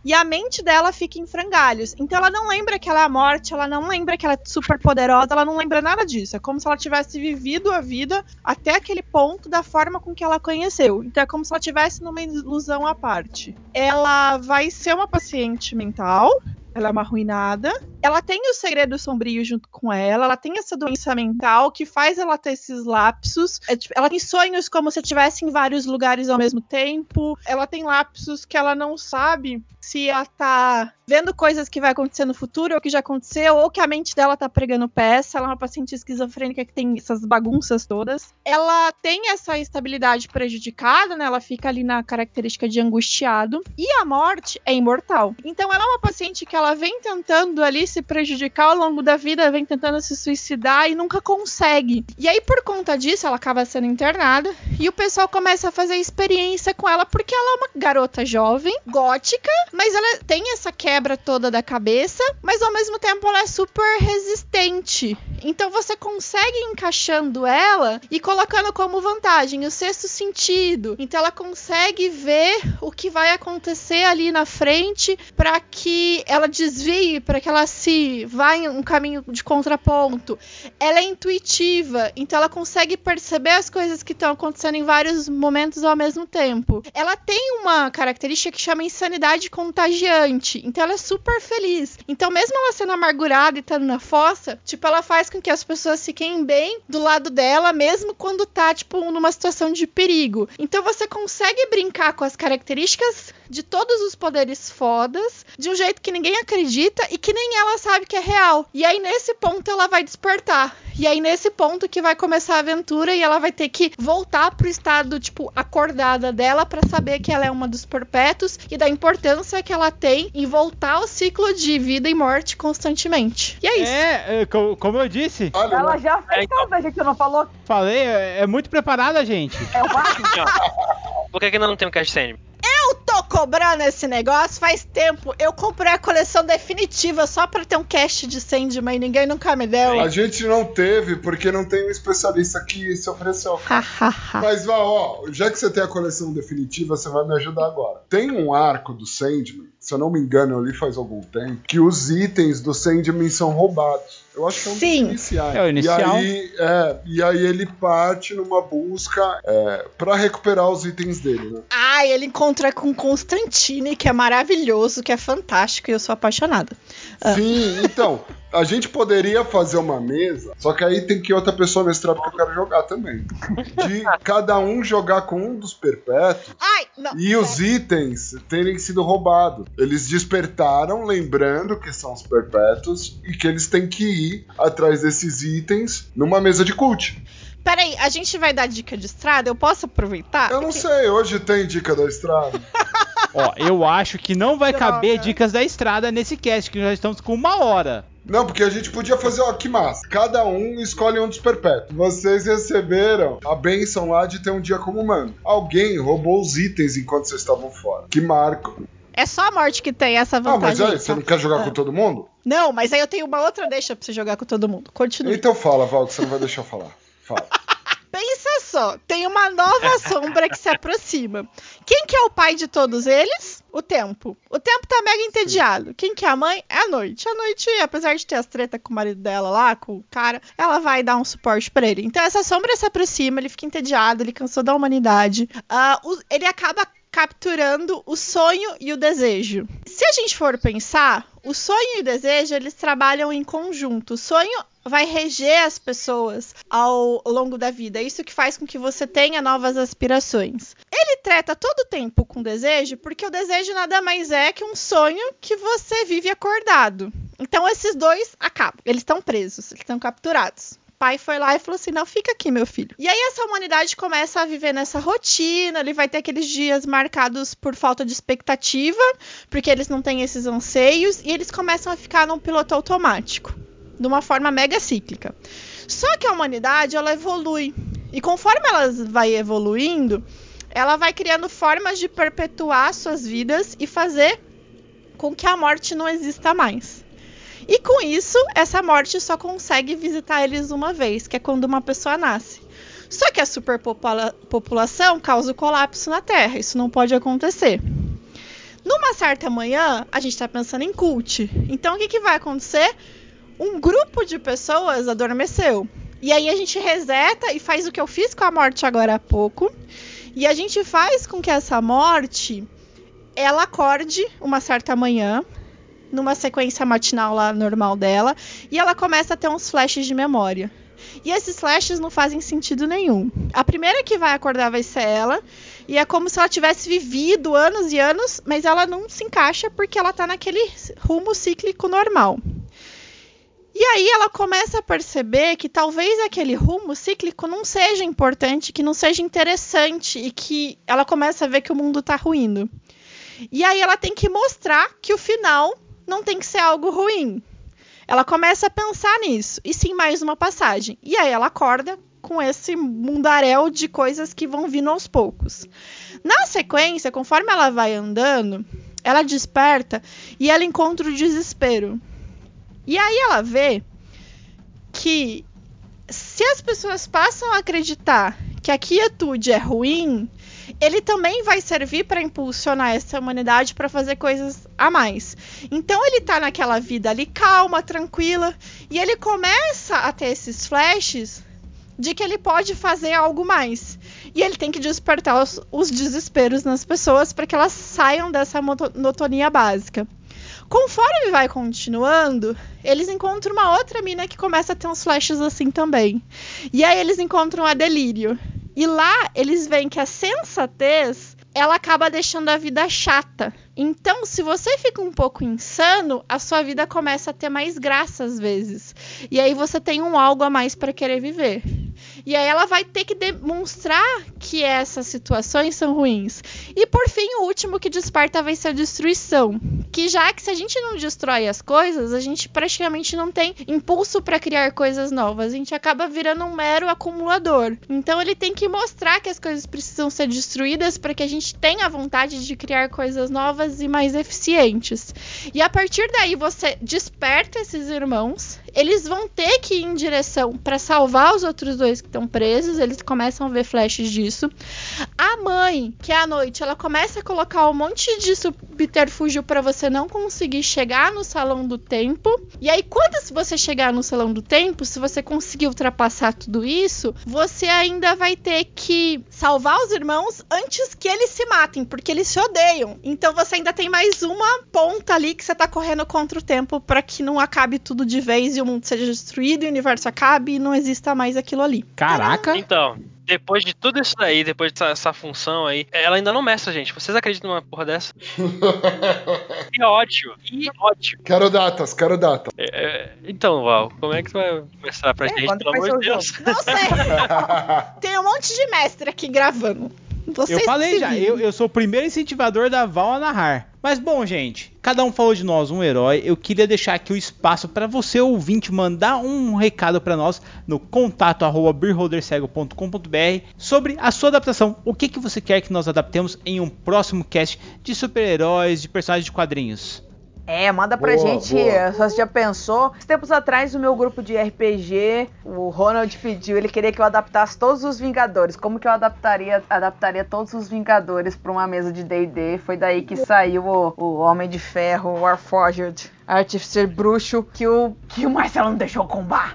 E a mente dela fica em frangalhos. Então ela não lembra que ela é a morte, ela não lembra que ela é super poderosa, ela não lembra nada disso. É como se ela tivesse vivido a vida até aquele ponto da forma com que ela conheceu. Então é como se ela estivesse numa ilusão à parte. Ela vai ser uma paciente mental, ela é uma arruinada. Ela tem o segredo sombrio junto com ela. Ela tem essa doença mental que faz ela ter esses lapsos. Ela tem sonhos como se estivesse em vários lugares ao mesmo tempo. Ela tem lapsos que ela não sabe se ela tá vendo coisas que vai acontecer no futuro ou que já aconteceu, ou que a mente dela tá pregando peça. Ela é uma paciente esquizofrênica que tem essas bagunças todas. Ela tem essa estabilidade prejudicada, né? Ela fica ali na característica de angustiado. E a morte é imortal. Então ela é uma paciente que ela vem tentando ali se prejudicar ao longo da vida, vem tentando se suicidar e nunca consegue. E aí, por conta disso, ela acaba sendo internada e o pessoal começa a fazer experiência com ela, porque ela é uma garota jovem, gótica, mas ela tem essa quebra toda da cabeça, mas ao mesmo tempo ela é super resistente. Então você consegue ir encaixando ela e colocando como vantagem o sexto sentido. Então ela consegue ver o que vai acontecer ali na frente para que ela desvie, para que ela se vá em um caminho de contraponto. Ela é intuitiva, então ela consegue perceber as coisas que estão acontecendo em vários momentos ao mesmo tempo. Ela tem uma característica que chama insanidade contagiante, então ela é super feliz. Então mesmo ela sendo amargurada e estando na fossa, tipo, ela faz com que as pessoas fiquem bem do lado dela, mesmo quando tá, tipo, numa situação de perigo. Então você consegue brincar com as características de todos os poderes fodas, de um jeito que ninguém acredita e que nem ela sabe que é real. E aí nesse ponto ela vai despertar. E aí nesse ponto que vai começar a aventura e ela vai ter que voltar pro estado, tipo, acordada dela pra saber que ela é uma dos perpétuos e da importância que ela tem em voltar ao ciclo de vida e morte constantemente. E é isso. Como eu disse... Ela já fez, talvez, que você não falou. Falei, é muito preparada, gente. É o Por que não tem um cash-send? Eu tô cobrando esse negócio faz tempo. Eu comprei a coleção definitiva só pra ter um cast de Sandman e ninguém nunca me deu. A gente não teve, porque não tem um especialista que se ofereceu. Mas, ó, já que você tem a coleção definitiva, você vai me ajudar agora. Tem um arco do Sandman, se eu não me engano, eu li faz algum tempo, que os itens do Sandman são roubados. Eu acho que é um dos iniciais. É o inicial. E aí ele parte numa busca pra recuperar os itens dele, né? Ah, ele encontra com Constantine, que é maravilhoso, que é fantástico, e eu sou apaixonada. Sim, então, a gente poderia fazer uma mesa, só que aí tem que outra pessoa mestrar, porque eu quero jogar também. De cada um jogar com um dos perpétuos. Ai, não. E os itens terem sido roubados. Eles despertaram, lembrando que são os perpétuos, e que eles têm que ir atrás desses itens numa mesa de cult. Peraí, a gente vai dar dica de estrada? Eu posso aproveitar? Eu não sei, hoje tem dica da estrada. Ó, eu acho que não vai caber dicas da estrada nesse cast, que nós estamos com 1 hora. Não, porque a gente podia fazer, ó, que massa. Cada um escolhe um dos perpétuos. Vocês receberam a bênção lá de ter um dia como humano. Alguém roubou os itens enquanto vocês estavam fora. Que marco. É só a morte que tem essa vantagem. Ah, mas aí, você não quer jogar com todo mundo? Não, mas aí eu tenho uma outra deixa pra você jogar com todo mundo. Continua. Então fala, Val, que você não vai deixar eu falar. Fala. Pensa só, tem uma nova sombra que se aproxima. Quem que é o pai de todos eles? O tempo. O tempo tá mega entediado. Sim. Quem que é a mãe? É a noite. A noite, apesar de ter as tretas com o marido dela lá, com o cara, ela vai dar um suporte pra ele. Então essa sombra se aproxima, ele fica entediado, ele cansou da humanidade. Ele acaba capturando o sonho e o desejo. Se a gente for pensar, o sonho e o desejo, eles trabalham em conjunto. O sonho vai reger as pessoas ao longo da vida. Isso que faz com que você tenha novas aspirações. Ele treta todo o tempo com o desejo, porque o desejo nada mais é que um sonho que você vive acordado. Então esses dois acabam. Eles estão presos, eles estão capturados. O pai foi lá e falou assim, não, fica aqui, meu filho. E aí essa humanidade começa a viver nessa rotina, ele vai ter aqueles dias marcados por falta de expectativa, porque eles não têm esses anseios, e eles começam a ficar num piloto automático, de uma forma mega cíclica. Só que a humanidade, ela evolui, e conforme ela vai evoluindo, ela vai criando formas de perpetuar suas vidas e fazer com que a morte não exista mais. E com isso, essa morte só consegue visitar eles uma vez, que é quando uma pessoa nasce. Só que a superpopulação causa o colapso na Terra, isso não pode acontecer. Numa certa manhã, a gente está pensando em cult. Então o que vai acontecer? Um grupo de pessoas adormeceu. E aí a gente reseta e faz o que eu fiz com a morte agora há pouco. E a gente faz com que essa morte, ela acorde uma certa manhã, numa sequência matinal lá normal dela, e ela começa a ter uns flashes de memória. E esses flashes não fazem sentido nenhum. A primeira que vai acordar vai ser ela, e é como se ela tivesse vivido anos e anos, mas ela não se encaixa porque ela tá naquele rumo cíclico normal. E aí ela começa a perceber que talvez aquele rumo cíclico não seja importante, que não seja interessante, e que ela começa a ver que o mundo tá ruindo. E aí ela tem que mostrar que o final não tem que ser algo ruim. Ela começa a pensar nisso. E sim, mais uma passagem. E aí ela acorda com esse mundaréu de coisas que vão vindo aos poucos. Na sequência, conforme ela vai andando, ela desperta e ela encontra o desespero. E aí ela vê que se as pessoas passam a acreditar que a quietude é ruim, ele também vai servir para impulsionar essa humanidade para fazer coisas a mais. Então ele tá naquela vida ali calma, tranquila, e ele começa a ter esses flashes de que ele pode fazer algo mais. E ele tem que despertar os desesperos nas pessoas para que elas saiam dessa monotonia básica. Conforme vai continuando, eles encontram uma outra mina que começa a ter uns flashes assim também. E aí eles encontram a Delírio. E lá eles veem que a sensatez, ela acaba deixando a vida chata. Então, se você fica um pouco insano, a sua vida começa a ter mais graça às vezes. E aí você tem um algo a mais para querer viver. E aí ela vai ter que demonstrar que essas situações são ruins. E por fim, o último que dispara vai ser a destruição. Que já que se a gente não destrói as coisas, a gente praticamente não tem impulso para criar coisas novas. A gente acaba virando um mero acumulador. Então ele tem que mostrar que as coisas precisam ser destruídas para que a gente tenha vontade de criar coisas novas e mais eficientes. E a partir daí você desperta esses irmãos. Eles vão ter que ir em direção para salvar os outros dois que estão presos. Eles começam a ver flashes disso. A mãe, que é à noite, ela começa a colocar um monte de subterfúgio para você não conseguir chegar no Salão do Tempo. E aí, quando você chegar no Salão do Tempo, se você conseguir ultrapassar tudo isso, você ainda vai ter que salvar os irmãos antes que eles se matem, porque eles se odeiam. Então você ainda tem mais uma ponta ali que você tá correndo contra o tempo para que não acabe tudo de vez e o mundo seja destruído, o universo acabe e não exista mais aquilo ali. Caraca! Então, depois de tudo isso daí, depois dessa função aí, ela ainda não mestra, gente. Vocês acreditam numa porra dessa? Que ódio! Que ódio! Quero datas, quero datas. Então, Val, como é que você vai mestrar pra gente, pelo amor de Deus? Jogo. Não sei! Tem um monte de mestre aqui gravando. Vocês eu falei já, eu sou o primeiro incentivador da Val a narrar. Mas bom, gente, cada um falou de nós um herói. Eu queria deixar aqui o espaço para você, ouvinte, mandar um recado para nós no contato@beerholdercego.com.br sobre a sua adaptação. O que você quer que nós adaptemos em um próximo cast de super-heróis, de personagens de quadrinhos? Manda pra gente, só você já pensou. Tempos atrás, o meu grupo de RPG, o Ronald pediu, ele queria que eu adaptasse todos os Vingadores. Como que eu adaptaria todos os Vingadores pra uma mesa de D&D? Foi daí que saiu o Homem de Ferro, o Warforged, Artificer Bruxo, que o Marcelo não deixou combar.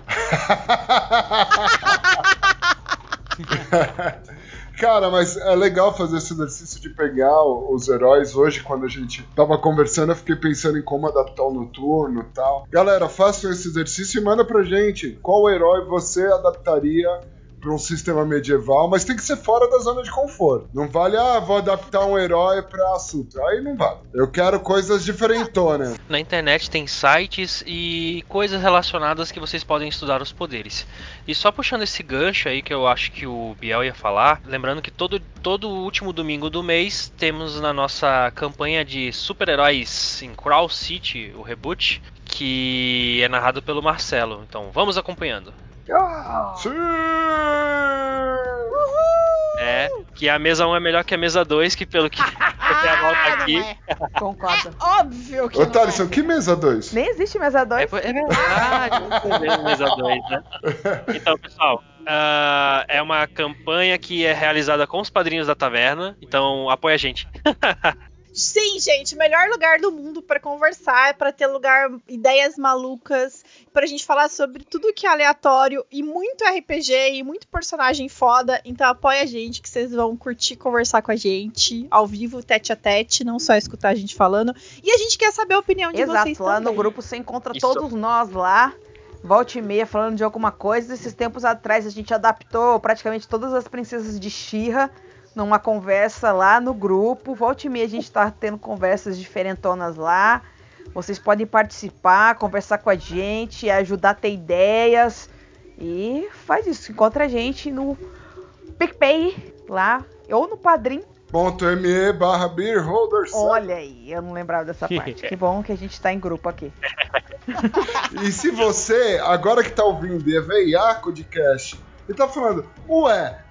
Cara, mas é legal fazer esse exercício de pegar os heróis. Hoje, quando a gente tava conversando, eu fiquei pensando em como adaptar o noturno e tal. Galera, façam esse exercício e manda pra gente qual herói você adaptaria pra um sistema medieval, mas tem que ser fora da zona de conforto. Não vale, vou adaptar um herói pra assunto. Aí não vale. Eu quero coisas diferentonas. Na internet tem sites e coisas relacionadas que vocês podem estudar os poderes. E só puxando esse gancho aí que eu acho que o Biel ia falar, lembrando que todo último domingo do mês temos na nossa campanha de super-heróis em Crawl City, o reboot, que é narrado pelo Marcelo. Então vamos acompanhando. Sim! Uhul! Que a mesa 1 é melhor que a mesa 2, que pelo que até a volta aqui. Concordo. É óbvio que. Ô, Thallisson, que mesa 2? Nem existe mesa 2. É verdade, não existe mesa 2, né? Então, pessoal. É uma campanha que é realizada com os padrinhos da taverna. Então, apoia a gente. Sim, gente, o melhor lugar do mundo para conversar, é para ter lugar, ideias malucas, pra gente falar sobre tudo que é aleatório e muito RPG e muito personagem foda. Então apoia a gente, que vocês vão curtir conversar com a gente ao vivo, tete a tete, não só escutar a gente falando. E a gente quer saber a opinião de vocês também. Exato, lá no grupo você encontra todos nós lá. Volta e meia falando de alguma coisa. Esses tempos atrás a gente adaptou praticamente todas as princesas de She-Ra numa conversa lá no grupo. Volta e meia a gente tá tendo conversas diferentonas lá. Vocês podem participar, conversar com a gente, ajudar a ter ideias. E faz isso, encontra a gente no PicPay lá, ou no Padrim.me/beerholder. Olha aí, eu não lembrava dessa parte. Que bom que a gente tá em grupo aqui. E se você, agora que tá ouvindo, é veiaco de cash, ele tá falando,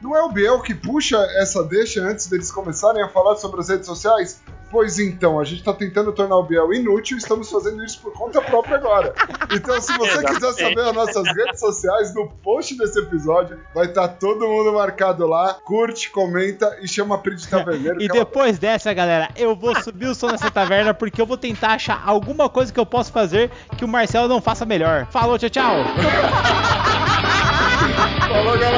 não é o Biel que puxa essa deixa antes deles começarem a falar sobre as redes sociais? Pois então, a gente tá tentando tornar o Biel inútil e estamos fazendo isso por conta própria agora. Então, se você quiser saber as nossas redes sociais, no post desse episódio, vai estar todo mundo marcado lá. Curte, comenta e chama a Pri de Taverneiro. E depois dessa, galera, eu vou subir o som dessa taverna porque eu vou tentar achar alguma coisa que eu posso fazer que o Marcelo não faça melhor. Falou, tchau, tchau! Falou, galera!